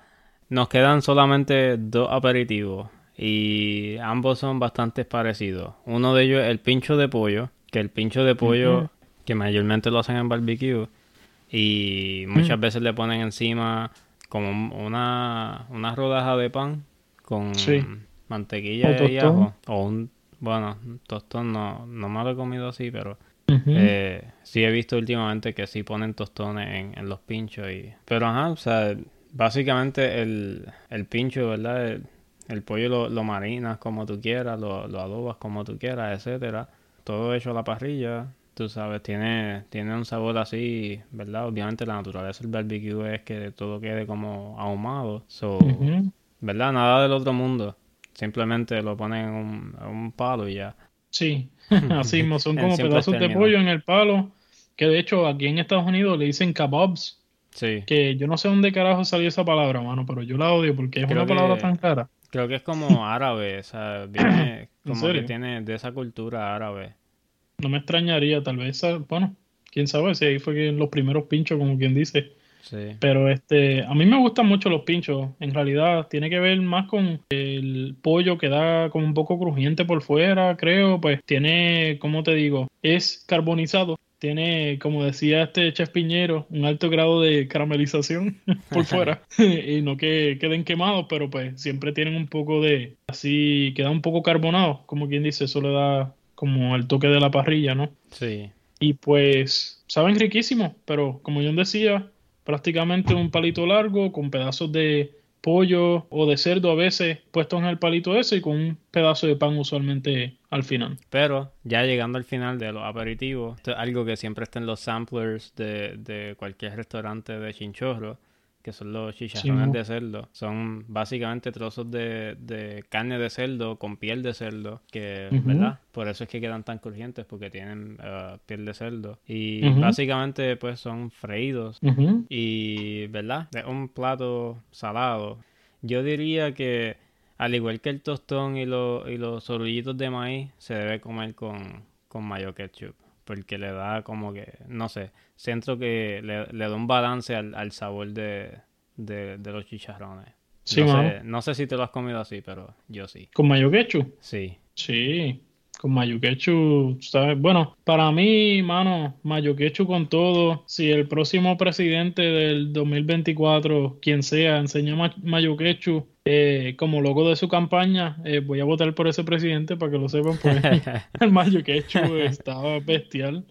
nos quedan solamente dos aperitivos. Y ambos son bastante parecidos. Uno de ellos es el pincho de pollo, que el pincho de pollo uh-huh. que mayormente lo hacen en barbecue y muchas uh-huh. veces le ponen encima como una, una rodaja de pan con sí. mantequilla y ajo. O un, bueno, un tostón no, no me lo he comido así, pero uh-huh. eh, sí he visto últimamente que sí ponen tostones en, en los pinchos. Y... Pero ajá, o sea, básicamente el, el pincho, ¿verdad? El, El pollo lo, lo marinas como tú quieras, lo, lo adobas como tú quieras, etcétera. Todo hecho a la parrilla, tú sabes, tiene, tiene un sabor así, ¿verdad? Obviamente la naturaleza del barbecue es que todo quede como ahumado. So, uh-huh. ¿verdad? Nada del otro mundo. Simplemente lo ponen en un, en un palo y ya. Sí, así mismo. Son como pedazos de pollo en el palo, que de hecho aquí en Estados Unidos le dicen kebabs. Sí. Que yo no sé dónde carajo salió esa palabra, mano, pero yo la odio porque es Creo una que... palabra tan cara. Creo que es como árabe, o sea, viene como que tiene de esa cultura árabe. No me extrañaría, tal vez, bueno, quién sabe, si ahí fue que los primeros pinchos, como quien dice. Sí. Pero este, a mí me gustan mucho los pinchos, en realidad tiene que ver más con el pollo que da como un poco crujiente por fuera, creo, pues tiene, ¿cómo te digo? Es carbonizado. Tiene, como decía este Chef Piñero, un alto grado de caramelización por fuera. Y no que queden quemados, pero pues siempre tienen un poco de... Así queda un poco carbonado, como quien dice. Eso le da como el toque de la parrilla, ¿no? Sí. Y pues saben riquísimo, pero como yo decía, prácticamente un palito largo con pedazos de pollo o de cerdo a veces puestos en el palito ese y con un pedazo de pan usualmente al final. Pero ya llegando al final de los aperitivos, esto es algo que siempre está en los samplers de, de cualquier restaurante de chinchorro, que son los chicharrones sí. de cerdo. Son básicamente trozos de, de carne de cerdo con piel de cerdo, que uh-huh. ¿verdad? Por eso es que quedan tan crujientes, porque tienen uh, piel de cerdo. Y uh-huh. básicamente pues son freídos uh-huh. y ¿verdad? Es un plato salado. Yo diría que al igual que el tostón y, lo, y los sorullitos de maíz, se debe comer con, con mayo ketchup. porque le da como que, no sé, siento que le, le da un balance al, al sabor de, de, de los chicharrones. Sí, no sé, no sé si te lo has comido así, pero yo sí. ¿Con mayo ketchup? Sí. Sí, con mayo ketchup, ¿sabes? Bueno, para mí, mano, mayo ketchup con todo. Si el próximo presidente del dos mil veinticuatro, quien sea, enseña mayo ketchup eh, como logo de su campaña, eh, voy a votar por ese presidente para que lo sepan. Pues el mayo ketchup estaba bestial.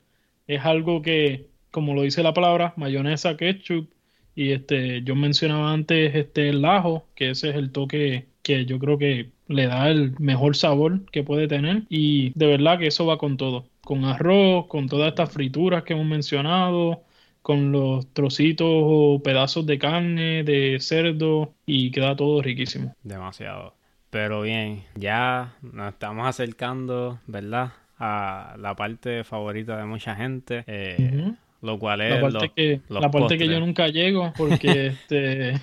Es algo que, como lo dice la palabra, mayonesa, ketchup. Y este, yo mencionaba antes este el ajo, que ese es el toque que yo creo que le da el mejor sabor que puede tener. Y de verdad que eso va con todo. Con arroz, con todas estas frituras que hemos mencionado, con los trocitos o pedazos de carne, de cerdo, y queda todo riquísimo. Demasiado. Pero bien, ya nos estamos acercando, ¿verdad? A la parte favorita de mucha gente. Eh... Uh-huh. Lo cual es la parte, los, que, los la parte que yo nunca llego porque este,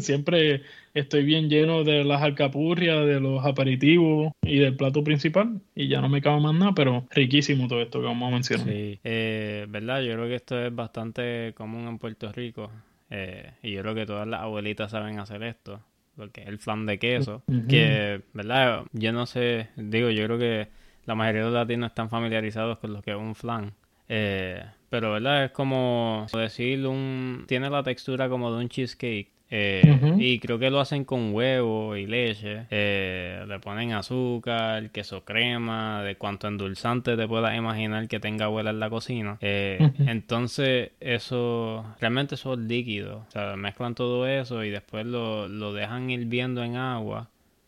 siempre estoy bien lleno de las alcapurrias, de los aperitivos y del plato principal y ya no me cabe más nada, pero riquísimo todo esto que vamos a mencionar. Sí, eh, verdad, yo creo que esto es bastante común en Puerto Rico eh, y yo creo que todas las abuelitas saben hacer esto, lo que es el flan de queso, uh-huh. que verdad, yo no sé, digo, yo creo que la mayoría de los latinos están familiarizados con lo que es un flan. Eh, pero verdad es como decir un tiene la textura como de un cheesecake eh, uh-huh. y creo que lo hacen con huevo y leche, eh, le ponen azúcar, queso crema, de cuanto endulzante te puedas imaginar que tenga abuela en la cocina, eh, uh-huh. entonces eso realmente eso es líquido, o sea, mezclan todo eso y después lo, lo dejan hirviendo en agua,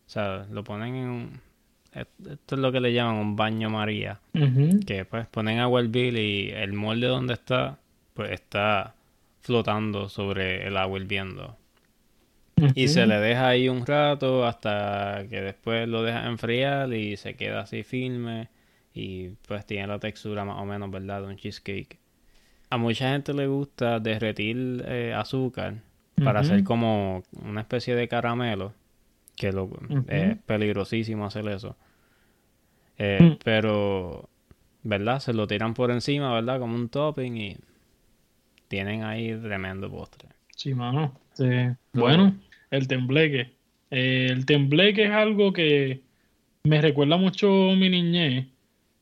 o sea, lo ponen en un... Esto es lo que le llaman un baño María. Uh-huh. Que pues ponen agua a hervir y el molde donde está, pues está flotando sobre el agua hirviendo. Uh-huh. Y se le deja ahí un rato hasta que después lo deja enfriar y se queda así firme. Y pues tiene la textura más o menos, ¿verdad? De un cheesecake. A mucha gente le gusta derretir eh, azúcar para uh-huh. hacer como una especie de caramelo. Que lo, uh-huh. es peligrosísimo hacer eso. Eh, mm. Pero, ¿verdad? Se lo tiran por encima, ¿verdad? Como un topping y tienen ahí tremendo postre. Sí, mano. Sí. Bueno, bueno, el tembleque. Eh, el tembleque es algo que me recuerda mucho a mi niñez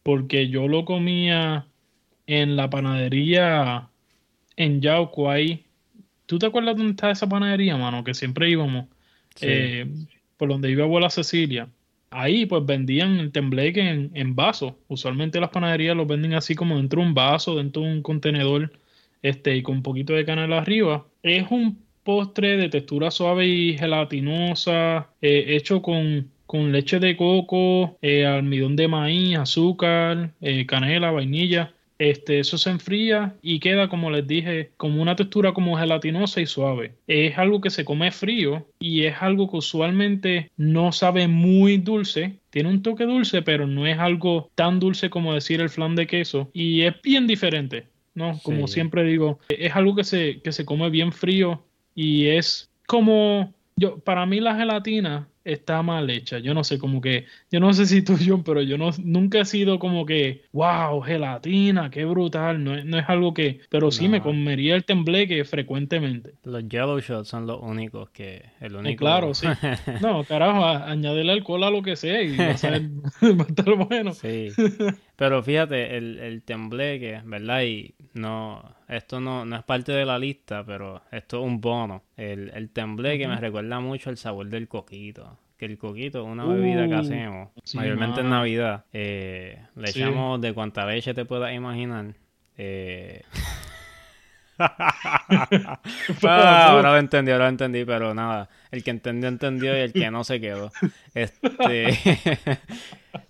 porque yo lo comía en la panadería en Yauco ahí. ¿Tú te acuerdas dónde está esa panadería, mano? Que siempre íbamos. Sí. Eh, por donde iba abuela Cecilia. Ahí pues vendían el tembleque en, en vasos. Usualmente las panaderías los venden así como dentro de un vaso, dentro de un contenedor, este, y con un poquito de canela arriba. Es un postre de textura suave y gelatinosa, eh, hecho con, con leche de coco, eh, almidón de maíz, azúcar, eh, canela, vainilla. Este, eso se enfría y queda, como les dije, como una textura como gelatinosa y suave. Es algo que se come frío y es algo que usualmente no sabe muy dulce. Tiene un toque dulce, pero no es algo tan dulce como decir el flan de queso. Y es bien diferente, ¿no? Como sí. siempre digo, es algo que se, que se come bien frío y es como... yo Para mí la gelatina está mal hecha. Yo no sé, como que... Yo no sé si tú, John, pero yo no nunca he sido como que... ¡Wow! ¡Gelatina! ¡Qué brutal! No, no es algo que... Pero sí no. Me comería el tembleque frecuentemente. Los yellow shots son los únicos que... El único... Eh, claro, sí. No, carajo, añadirle alcohol a lo que sea y va a, ser, va a estar bueno. Sí. Pero fíjate, el, el tembleque, ¿verdad? Y no... Esto no, no es parte de la lista, pero esto es un bono. El, el tembleque uh-huh. me recuerda mucho el sabor del coquito. Que el coquito es una bebida uh, que hacemos, sí, mayormente man. en Navidad. Eh, le sí. echamos de cuanta leche te puedas imaginar. Eh... ah, ahora lo entendí, ahora lo entendí, pero nada. El que entendió, entendió y el que no se quedó. Este...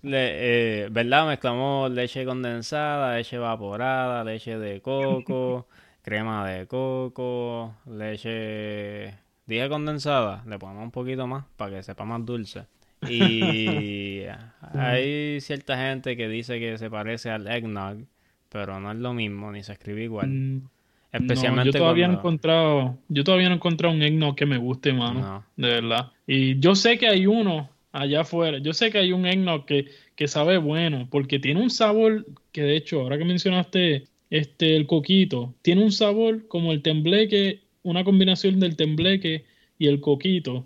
Le, eh, ¿verdad? Mezclamos leche condensada, leche evaporada, leche de coco, crema de coco, leche... Dije condensada, le ponemos un poquito más para que sepa más dulce. Y hay cierta gente que dice que se parece al eggnog, pero no es lo mismo, ni se escribe igual. Especialmente no, yo todavía cuando... no he encontrado, yo todavía no he encontrado un eggnog que me guste, mano, no. de verdad. Y yo sé que hay uno... allá afuera. Yo sé que hay un eggnog que, que sabe bueno, porque tiene un sabor que, de hecho, ahora que mencionaste este el coquito, tiene un sabor como el tembleque, una combinación del tembleque y el coquito.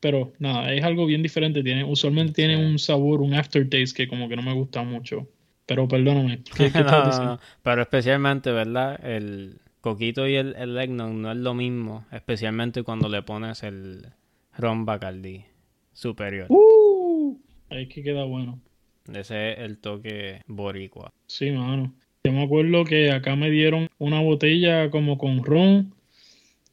Pero nada, es algo bien diferente. Tiene, usualmente tiene un sabor, un aftertaste que como que no me gusta mucho. Pero perdóname. ¿qué, qué no, no, no. Pero especialmente, ¿verdad? El coquito y el, el eggnog no es lo mismo. Especialmente cuando le pones el ron Bacardí superior. Uh, es que queda bueno. Ese es el toque boricua. Sí, mano. Yo me acuerdo que acá me dieron una botella como con ron.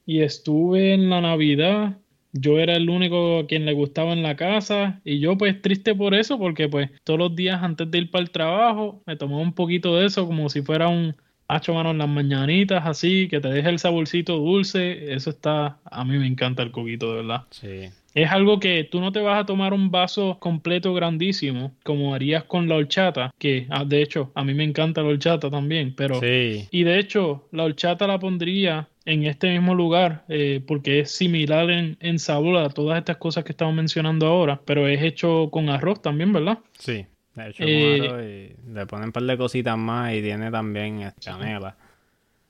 Y estuve en la Navidad. Yo era el único a quien le gustaba en la casa. Y yo pues triste por eso, porque pues todos los días antes de ir para el trabajo me tomaba un poquito de eso, como si fuera un hacho, mano, en las mañanitas, así que te deja el saborcito dulce. Eso está... A mí me encanta el coquito, de verdad. Sí. Es algo que tú no te vas a tomar un vaso completo grandísimo, como harías con la horchata, que de hecho a mí me encanta la horchata también, pero... Sí. Y de hecho la horchata la pondría en este mismo lugar, eh, porque es similar en, en sabor a todas estas cosas que estamos mencionando ahora, pero es hecho con arroz también, ¿verdad? Sí, de hecho eh, con arroz, y le ponen un par de cositas más y tiene también canela.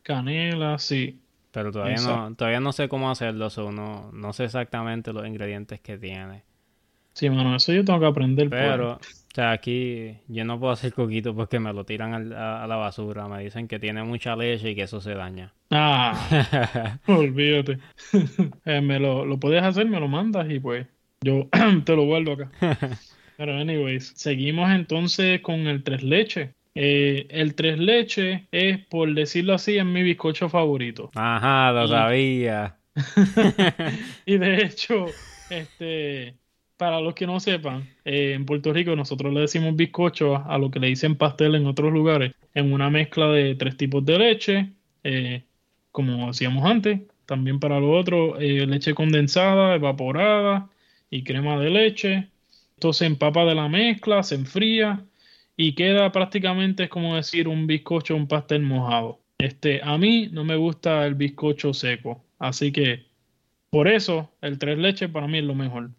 Canela, sí. Pero todavía no, todavía no sé cómo hacerlo, so no, no sé exactamente los ingredientes que tiene. Sí, mano, eso yo tengo que aprender. Pero, por... o sea, aquí yo no puedo hacer coquito porque me lo tiran al, a, a la basura. Me dicen que tiene mucha leche y que eso se daña. Ah, olvídate. eh, me lo, lo puedes hacer, me lo mandas y pues yo te lo guardo acá. Pero anyways, seguimos entonces con el tres leches. Eh, el tres leches es, por decirlo así, es mi bizcocho favorito. Ajá, lo y... sabía. Y de hecho, este... para los que no sepan, eh, en Puerto Rico nosotros le decimos bizcocho a, a lo que le dicen pastel en otros lugares, en una mezcla de tres tipos de leche, eh, como hacíamos antes. También para lo otro, eh, leche condensada, evaporada y crema de leche. Esto se empapa de la mezcla, se enfría y queda prácticamente, es como decir, un bizcocho, un pastel mojado. Este, a mí no me gusta el bizcocho seco, así que por eso el tres leches para mí es lo mejor.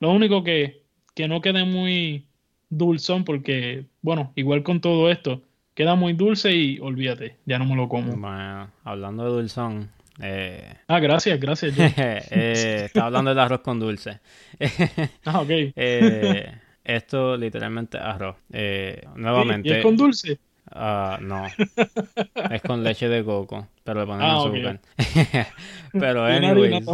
Lo único que, que no quede muy dulzón, porque, bueno, igual con todo esto, queda muy dulce y olvídate, ya no me lo como. Bueno, hablando de dulzón... Eh... Ah, gracias, gracias. eh, estaba hablando del arroz con dulce. Ah, ok. eh, esto literalmente arroz. Eh, nuevamente... ¿Y es con dulce? Uh, no, es con leche de coco, pero le ponen ah, azúcar. Okay. Pero anyways,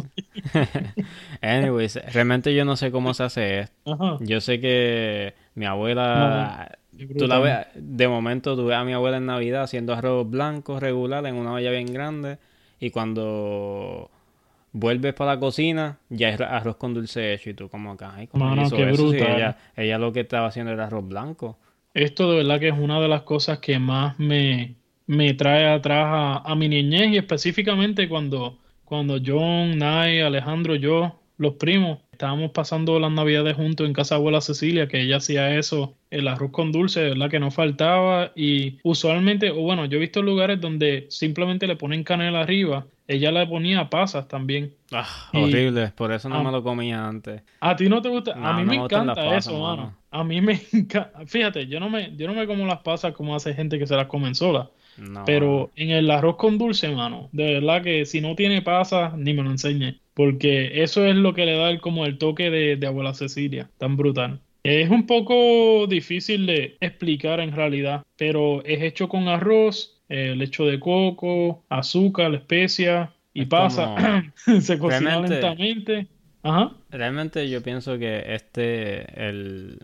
anyways, realmente yo no sé cómo se hace esto. Ajá. Yo sé que mi abuela, no, tú la ves, de momento tuve a mi abuela en Navidad haciendo arroz blanco regular en una olla bien grande, y cuando vuelves para la cocina ya es arroz con dulce hecho, y tú como acá, ay, ¿cómo hizo eso? Sí, ella, ella lo que estaba haciendo era arroz blanco. Esto de verdad que es una de las cosas que más me, me trae atrás a, a mi niñez, y específicamente cuando, cuando John, Nay, Alejandro, yo, los primos, estábamos pasando las navidades juntos en casa de abuela Cecilia, que ella hacía eso, el arroz con dulce, de verdad que no faltaba. Y usualmente, o bueno, yo he visto lugares donde simplemente le ponen canela arriba, ella le ponía pasas también. Ah, y... horrible, por eso no ah, me lo comía antes. ¿A ti no te gusta? No, a mí no me encanta pasas, eso, mano. mano. A mí me encanta, fíjate, yo no me yo no me como las pasas como hace gente que se las comen sola. No. Pero en el arroz con dulce, mano, de verdad que si no tiene pasas, ni me lo enseñe. Porque eso es lo que le da el, como el toque de, de abuela Cecilia, tan brutal. Es un poco difícil de explicar en realidad, pero es hecho con arroz, eh, leche de coco, azúcar, especia y es pasa. Como... Se cocina realmente, lentamente. Ajá. Realmente yo pienso que este, el...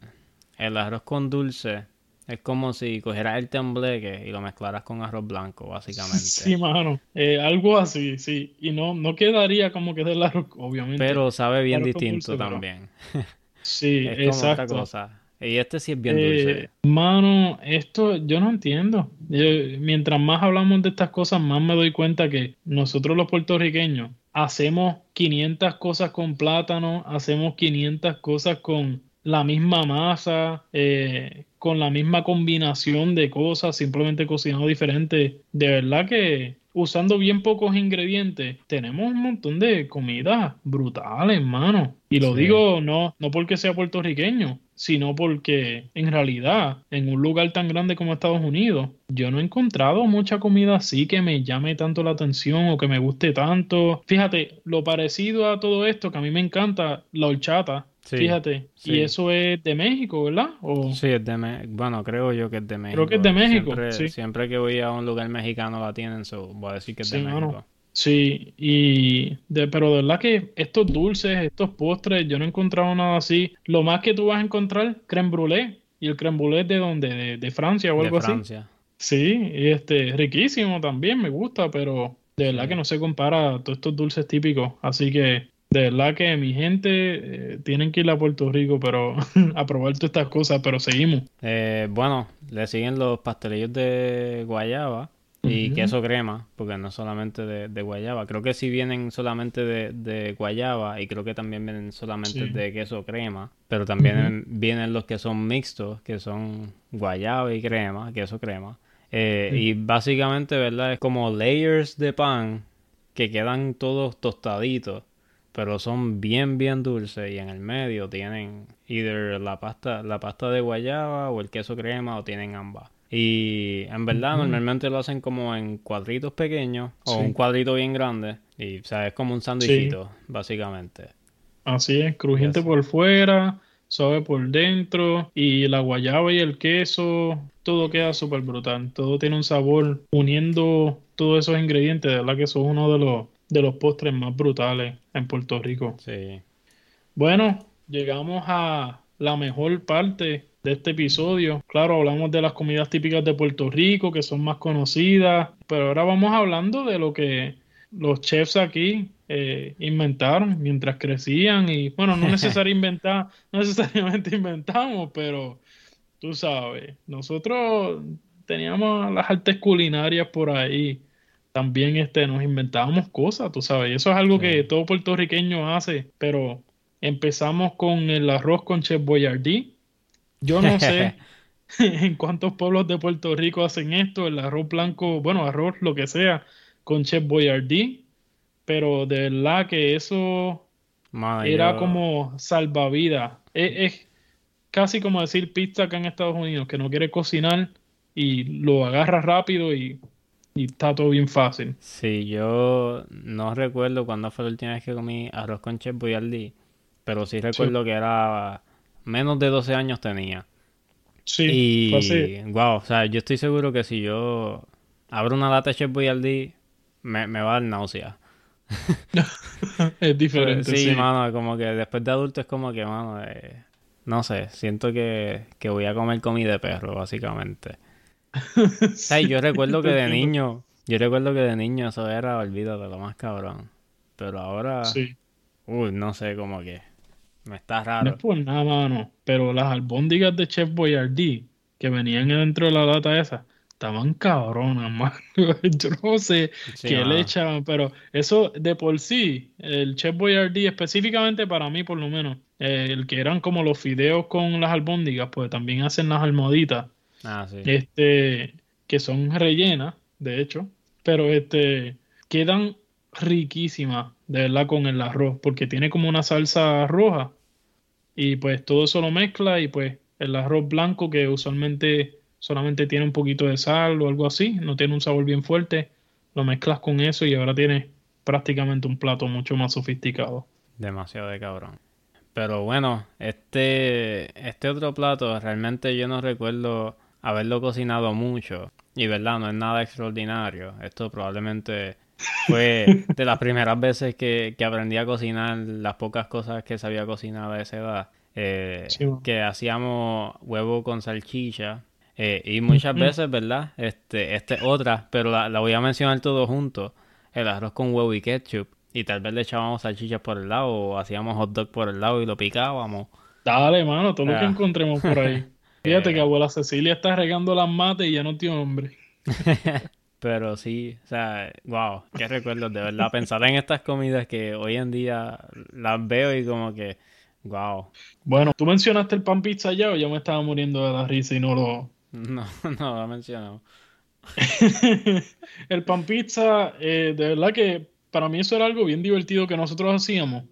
el arroz con dulce es como si cogieras el tembleque y lo mezclaras con arroz blanco, básicamente. Sí, mano. Eh, algo así, sí. Y no, no quedaría como que es el arroz, obviamente. Pero sabe bien distinto dulce, también. Pero... Sí, es como exacto. Otra cosa. Y este sí es bien eh, dulce. Mano, esto yo no entiendo. Yo, mientras más hablamos de estas cosas, más me doy cuenta que nosotros los puertorriqueños hacemos quinientas cosas con plátano, hacemos quinientas cosas con... la misma masa, eh, con la misma combinación de cosas, simplemente cocinado diferente. De verdad que usando bien pocos ingredientes, tenemos un montón de comidas brutales, hermano. Y lo sí. digo no, no porque sea puertorriqueño, sino porque en realidad, en un lugar tan grande como Estados Unidos, yo no he encontrado mucha comida así que me llame tanto la atención o que me guste tanto. Fíjate, lo parecido a todo esto que a mí me encanta, la horchata. Sí, fíjate, sí. Y eso es de México, ¿verdad? ¿O? Sí, es de México. Bueno, creo yo que es de México. Creo que es de México. Siempre, sí. siempre que voy a un lugar mexicano la tienen, so voy a decir que es sí, de México. Mano. Sí, y de, pero de verdad que estos dulces, estos postres, yo no he encontrado nada así. Lo más que tú vas a encontrar, crème brûlée. ¿Y el crème brûlée de dónde? De, de Francia o algo así. De Francia. Así. Sí, este, riquísimo también, me gusta, pero de verdad sí. que no se compara a todos estos dulces típicos. Así que... de verdad que mi gente eh, tienen que ir a Puerto Rico pero a probar todas estas cosas, pero seguimos. Eh, bueno, le siguen los pastelillos de guayaba y uh-huh. queso crema, porque no solamente de, de guayaba. Creo que sí vienen solamente de, de guayaba y creo que también vienen solamente sí. de queso crema. Pero también uh-huh. vienen los que son mixtos, que son guayaba y crema, queso crema. Eh, uh-huh. Y básicamente, ¿verdad? Es como layers de pan que quedan todos tostaditos. Pero son bien, bien dulces y en el medio tienen either la pasta, la pasta de guayaba o el queso crema o tienen ambas. Y en verdad mm-hmm. normalmente lo hacen como en cuadritos pequeños o sí. un cuadrito bien grande. Y o sea, es como un sándwichito, sí. básicamente. Así es, crujiente Así. por fuera, suave por dentro y la guayaba y el queso, todo queda súper brutal. Todo tiene un sabor uniendo todos esos ingredientes, de verdad que eso es uno de los... de los postres más brutales en Puerto Rico. Sí. Bueno, llegamos a la mejor parte de este episodio. Claro, hablamos de las comidas típicas de Puerto Rico, que son más conocidas, pero ahora vamos hablando de lo que los chefs aquí eh, inventaron mientras crecían. Y bueno, no, necesario inventar, no necesariamente inventamos, pero tú sabes, nosotros teníamos las artes culinarias por ahí. También este, nos inventábamos cosas, tú sabes. Eso es algo sí. que todo puertorriqueño hace. Pero empezamos con el arroz con Chef Boyardee. Yo no sé en cuántos pueblos de Puerto Rico hacen esto. El arroz blanco, bueno, arroz, lo que sea, con Chef Boyardee. Pero de verdad que eso Madre era yo. como salvavidas. Es, es casi como decir pizza acá en Estados Unidos, que no quiere cocinar y lo agarra rápido y... y está todo bien fácil. Sí, yo no recuerdo cuándo fue la última vez que comí arroz con Chef Boyardee, pero sí recuerdo sí. que era menos de doce años tenía. Sí, y wow, o sea, yo estoy seguro que si yo abro una lata de Chef Boyardee, me, me va a dar náusea. Es diferente. Pero, sí, sí, mano, como que después de adulto es como que, mano, eh, no sé, siento que, que voy a comer comida de perro, básicamente. O sea, yo recuerdo que de niño, yo recuerdo que de niño eso era, olvídate, lo más cabrón. Pero ahora, sí. uy, no sé, como que me está raro. No es por nada, mano, pero las albóndigas de Chef Boyardee que venían dentro de la lata esa, estaban cabronas, mano. Yo no sé sí, qué le echaban, pero eso de por sí, el Chef Boyardee específicamente para mí, por lo menos, el que eran como los fideos con las albóndigas, pues también hacen las almohaditas. Ah, sí. Este, que son rellenas, de hecho, pero este quedan riquísimas, de verdad, con el arroz, porque tiene como una salsa roja y pues todo eso lo mezcla y pues el arroz blanco que usualmente solamente tiene un poquito de sal o algo así, no tiene un sabor bien fuerte, lo mezclas con eso y ahora tienes prácticamente un plato mucho más sofisticado. Demasiado de cabrón. Pero bueno, este, este otro plato realmente yo no recuerdo haberlo cocinado mucho. Y verdad, no es nada extraordinario. Esto probablemente fue de las primeras veces que, que aprendí a cocinar las pocas cosas que sabía cocinar a esa edad. Eh, sí. Que hacíamos huevo con salchicha. Eh, y muchas mm-hmm. veces, ¿verdad? Este, este otra, pero la, la voy a mencionar todos juntos. El arroz con huevo y ketchup. Y tal vez le echábamos salchichas por el lado o hacíamos hot dog por el lado y lo picábamos. Dale, mano, todo ah. lo que encontremos por ahí. Fíjate que abuela Cecilia está regando las mates y ya no tiene hombre. Pero sí, o sea, wow, qué recuerdos, de verdad. Pensar en estas comidas que hoy en día las veo y como que, wow. Bueno, tú mencionaste el pan pizza ya o yo me estaba muriendo de la risa y no lo... No, no lo mencionamos. El pan pizza, eh, de verdad que para mí eso era algo bien divertido que nosotros hacíamos.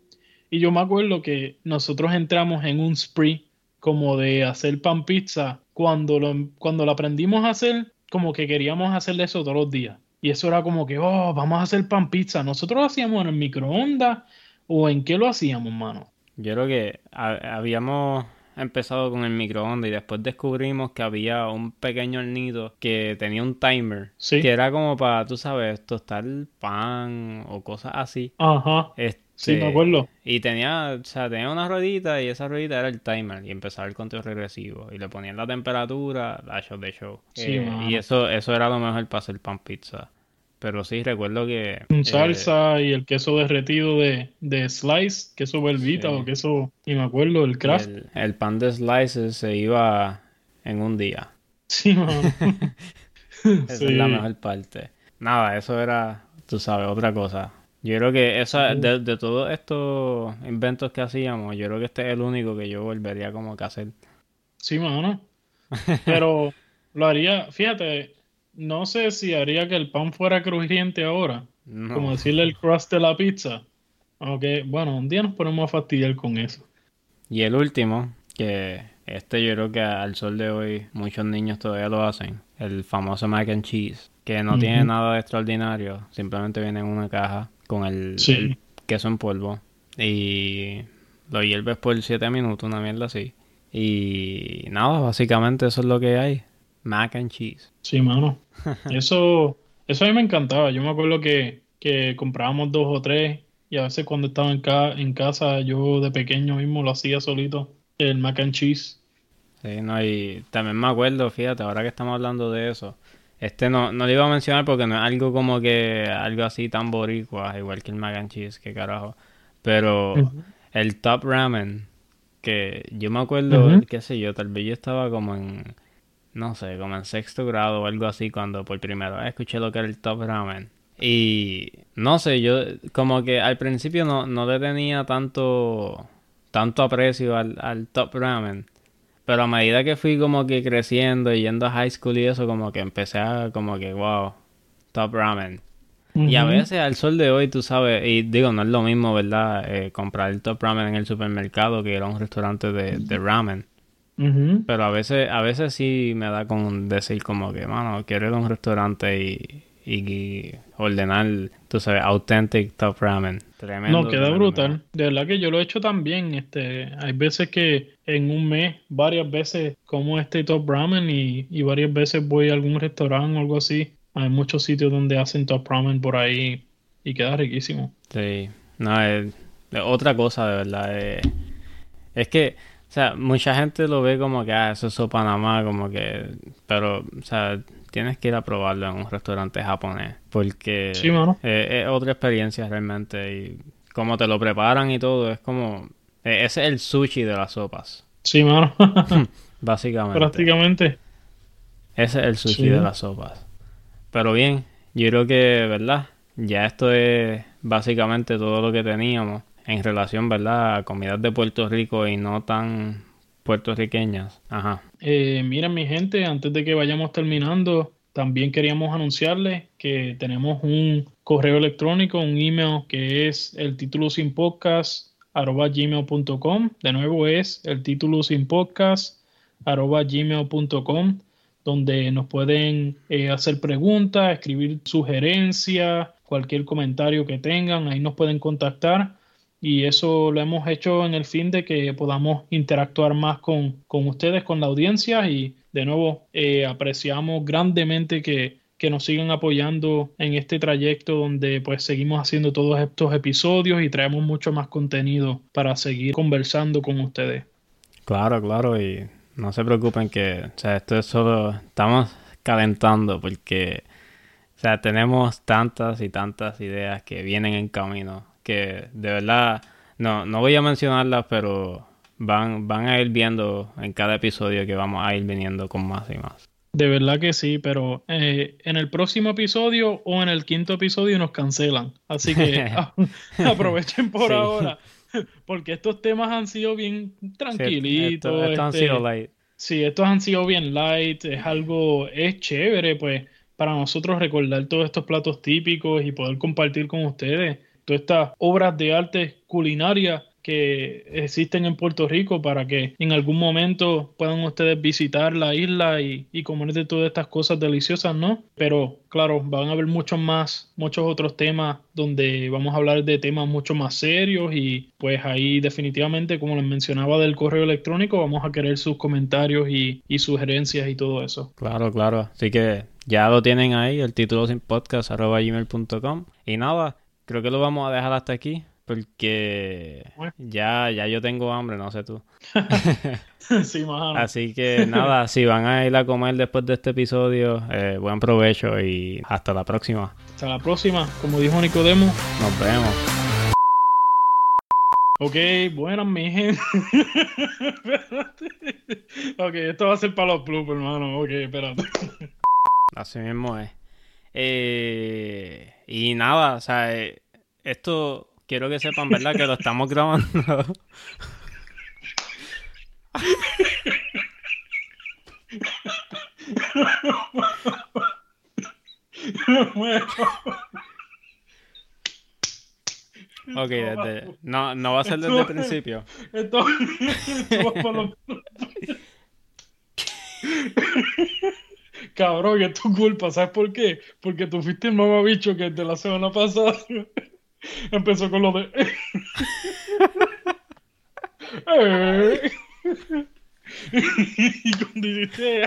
Y yo me acuerdo que nosotros entramos en un spree como de hacer pan pizza. Cuando lo, cuando lo aprendimos a hacer, como que queríamos hacerle eso todos los días. Y eso era como que, oh, vamos a hacer pan pizza. Nosotros lo hacíamos en el microondas o en qué lo hacíamos, mano. Yo creo que a- habíamos... empezado con el microondas y después descubrimos que había un pequeño hornito que tenía un timer, ¿sí?, que era como para, tú sabes, tostar pan o cosas así. Ajá. Este, sí, me acuerdo. Y tenía, o sea, tenía una ruedita y esa ruedita era el timer y empezaba el conteo regresivo y le ponían la temperatura, la show de show. Sí, eh, y eso, eso era lo mejor para hacer pan pizza. Pero sí, recuerdo que... con salsa eh, y el queso derretido de, de Slice, queso Velveeta, sí, o queso... Y me acuerdo, el Kraft. El, el pan de Slice se iba en un día. Sí, mamá. Esa sí. es la mejor parte. Nada, eso era, tú sabes, otra cosa. Yo creo que esa, sí. de, de todos estos inventos que hacíamos, yo creo que este es el único que yo volvería como que a hacer. Sí, mamá. Pero lo haría... Fíjate... No sé si haría que el pan fuera crujiente ahora. No. Como decirle el crust de la pizza. Aunque, okay, bueno, un día nos ponemos a fastidiar con eso. Y el último, que este yo creo que al sol de hoy muchos niños todavía lo hacen. El famoso mac and cheese. Que no uh-huh. tiene nada de extraordinario. Simplemente viene en una caja con el, sí. el queso en polvo. Y lo hierves por siete minutos, una mierda así. Y nada, básicamente eso es lo que hay. Mac and cheese. Sí, mano. Eso, eso a mí me encantaba. Yo me acuerdo que, que comprábamos dos o tres y a veces cuando estaba en, ca- en casa yo de pequeño mismo lo hacía solito, el mac and cheese. Sí, no, y también me acuerdo, fíjate, ahora que estamos hablando de eso, este no, no lo iba a mencionar porque no es algo como que algo así tan boricua, igual que el mac and cheese, qué carajo. Pero uh-huh. el Top Ramen, que yo me acuerdo, uh-huh. qué sé yo, tal vez yo estaba como en... no sé, como en sexto grado o algo así, cuando por primera vez escuché lo que era el Top Ramen. Y no sé, yo como que al principio no, no le tenía tanto, tanto aprecio al, al Top Ramen. Pero a medida que fui como que creciendo y yendo a high school y eso, como que empecé a como que, wow, Top Ramen. Uh-huh. Y a veces al sol de hoy, tú sabes, y digo, no es lo mismo, ¿verdad? Eh, comprar el Top Ramen en el supermercado que ir a un restaurante de, de ramen. Uh-huh. Pero a veces a veces sí me da con decir como que, mano, quiero ir a un restaurante y, y, y ordenar, tú sabes, authentic Top Ramen. Tremendo. No, queda tremendo. Brutal. De verdad que yo lo he hecho también. Este, hay veces que en un mes, varias veces como este Top Ramen y, y varias veces voy a algún restaurante o algo así. Hay muchos sitios donde hacen Top Ramen por ahí y queda riquísimo. Sí. No, es, es otra cosa, de verdad. Es, es que... o sea, mucha gente lo ve como que, ah, eso es sopa nada más, como que... pero, o sea, tienes que ir a probarlo en un restaurante japonés. Porque sí, mano. Es, es otra experiencia realmente. Y como te lo preparan y todo, es como... ese es el sushi de las sopas. Sí, mano. Básicamente. Prácticamente. Ese es el sushi sí. de las sopas. Pero bien, yo creo que, ¿verdad? Ya esto es básicamente todo lo que teníamos en relación, ¿verdad?, a comidas de Puerto Rico y no tan puertorriqueñas. Ajá. Eh, mira, mi gente, antes de que vayamos terminando, también queríamos anunciarles que tenemos un correo electrónico, un email que es el título sin podcast arroba gmail punto com. De nuevo es el título sin podcast arroba gmail punto com, donde nos pueden eh, hacer preguntas, escribir sugerencias, cualquier comentario que tengan, ahí nos pueden contactar. Y eso lo hemos hecho en el fin de que podamos interactuar más con, con ustedes, con la audiencia. Y de nuevo, eh, apreciamos grandemente que, que nos sigan apoyando en este trayecto donde pues seguimos haciendo todos estos episodios y traemos mucho más contenido para seguir conversando con ustedes. Claro, claro. Y no se preocupen que, o sea, esto es solo... estamos calentando porque, o sea, tenemos tantas y tantas ideas que vienen en camino, que de verdad, no, no voy a mencionarlas, pero van, van a ir viendo en cada episodio que vamos a ir viniendo con más y más. De verdad que sí, pero eh, en el próximo episodio o en el quinto episodio nos cancelan. Así que a, aprovechen por sí. ahora, porque estos temas han sido bien tranquilitos. Sí, esto, esto este, han sido light. Sí, estos han sido bien light, es algo, es chévere, pues para nosotros recordar todos estos platos típicos y poder compartir con ustedes todas estas obras de arte culinaria que existen en Puerto Rico, para que en algún momento puedan ustedes visitar la isla y, y comer de todas estas cosas deliciosas, ¿no? Pero claro, van a haber muchos más, muchos otros temas donde vamos a hablar de temas mucho más serios, y pues ahí definitivamente, como les mencionaba del correo electrónico, vamos a querer sus comentarios y, y sugerencias y todo eso. Claro, claro. Así que ya lo tienen ahí, el título sin podcast, arroba gmail punto com. Y nada, creo que lo vamos a dejar hasta aquí, porque ya, ya yo tengo hambre, no sé tú. Sí, mano. Así que nada, si van a ir a comer después de este episodio, eh, buen provecho y hasta la próxima. Hasta la próxima, como dijo Nicodemo. Nos vemos. Ok, buenas, mi gente. Espérate. Ok, esto va a ser para los bloopers, hermano. Ok, espérate. Así mismo es. Eh, y nada, o sea, eh, esto... Quiero que sepan, ¿verdad? Que lo estamos grabando. Ok, desde... No, no va a ser desde el principio. Esto va para los... Cabrón, que es tu culpa. ¿Sabes por qué? Porque tú fuiste el mamabicho que de la semana pasada... Empezó con lo de... Y con dijiste...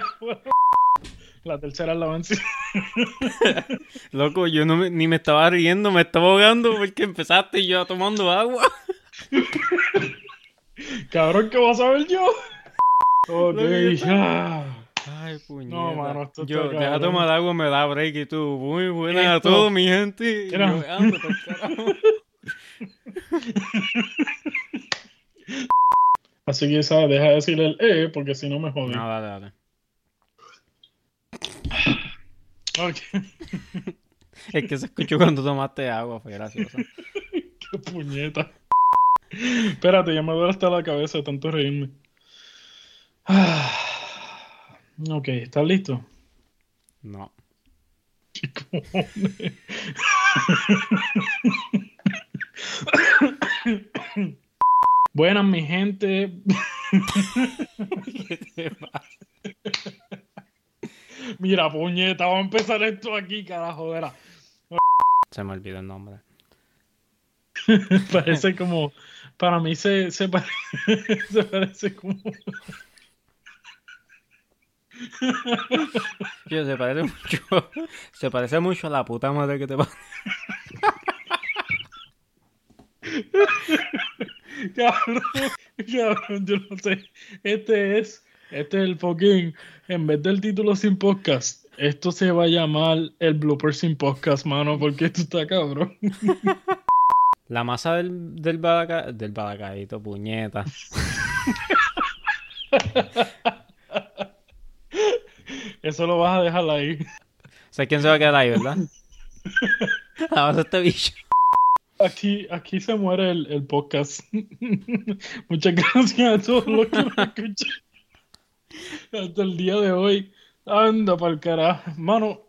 La tercera alabanza. Loco, yo no me, ni me estaba riendo, me estaba ahogando porque empezaste y yo tomando agua. Cabrón, ¿qué voy a saber yo? Ok, ya... Ay, puñeta. No, mano, esto está cabrón. Yo, deja tomar agua, me da break y tú. Muy buenas a todos, mi gente. Yo, ando, así que, ¿sabes? Deja de decirle el E, porque si no me jodí. No, dale, dale. Ok. Es que se escuchó cuando tomaste agua, fue gracioso. Qué puñeta. Espérate, ya me duele hasta la cabeza tanto reírme. Ah. Ok, ¿estás listo? No. ¿Qué cojones? Buenas, mi gente. ¿Qué te pasa? Mira, puñeta, vamos a empezar esto aquí, carajo, verá. Se me olvidó el nombre. Parece como... Para mí se, se, pare... se parece como... Yo, se parece mucho se parece mucho a la puta madre que te pasa. Cabrón, cabrón, yo no sé. Este es este es el fucking, en vez del título sin podcast, esto se va a llamar el blooper sin podcast, mano, porque esto está cabrón. La masa del del balaca, del balacaíto, puñeta. Eso lo vas a dejar ahí. ¿Sabes quién se va a quedar ahí, verdad? Ahora este bicho. Aquí, aquí se muere el, el podcast. Muchas gracias a todos los que nos escuchan hasta el día de hoy. Anda pa'l carajo. Mano,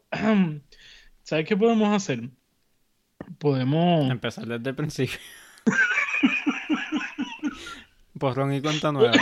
¿sabes qué podemos hacer? Podemos... Empezar desde el principio. Borrón y cuenta nueva.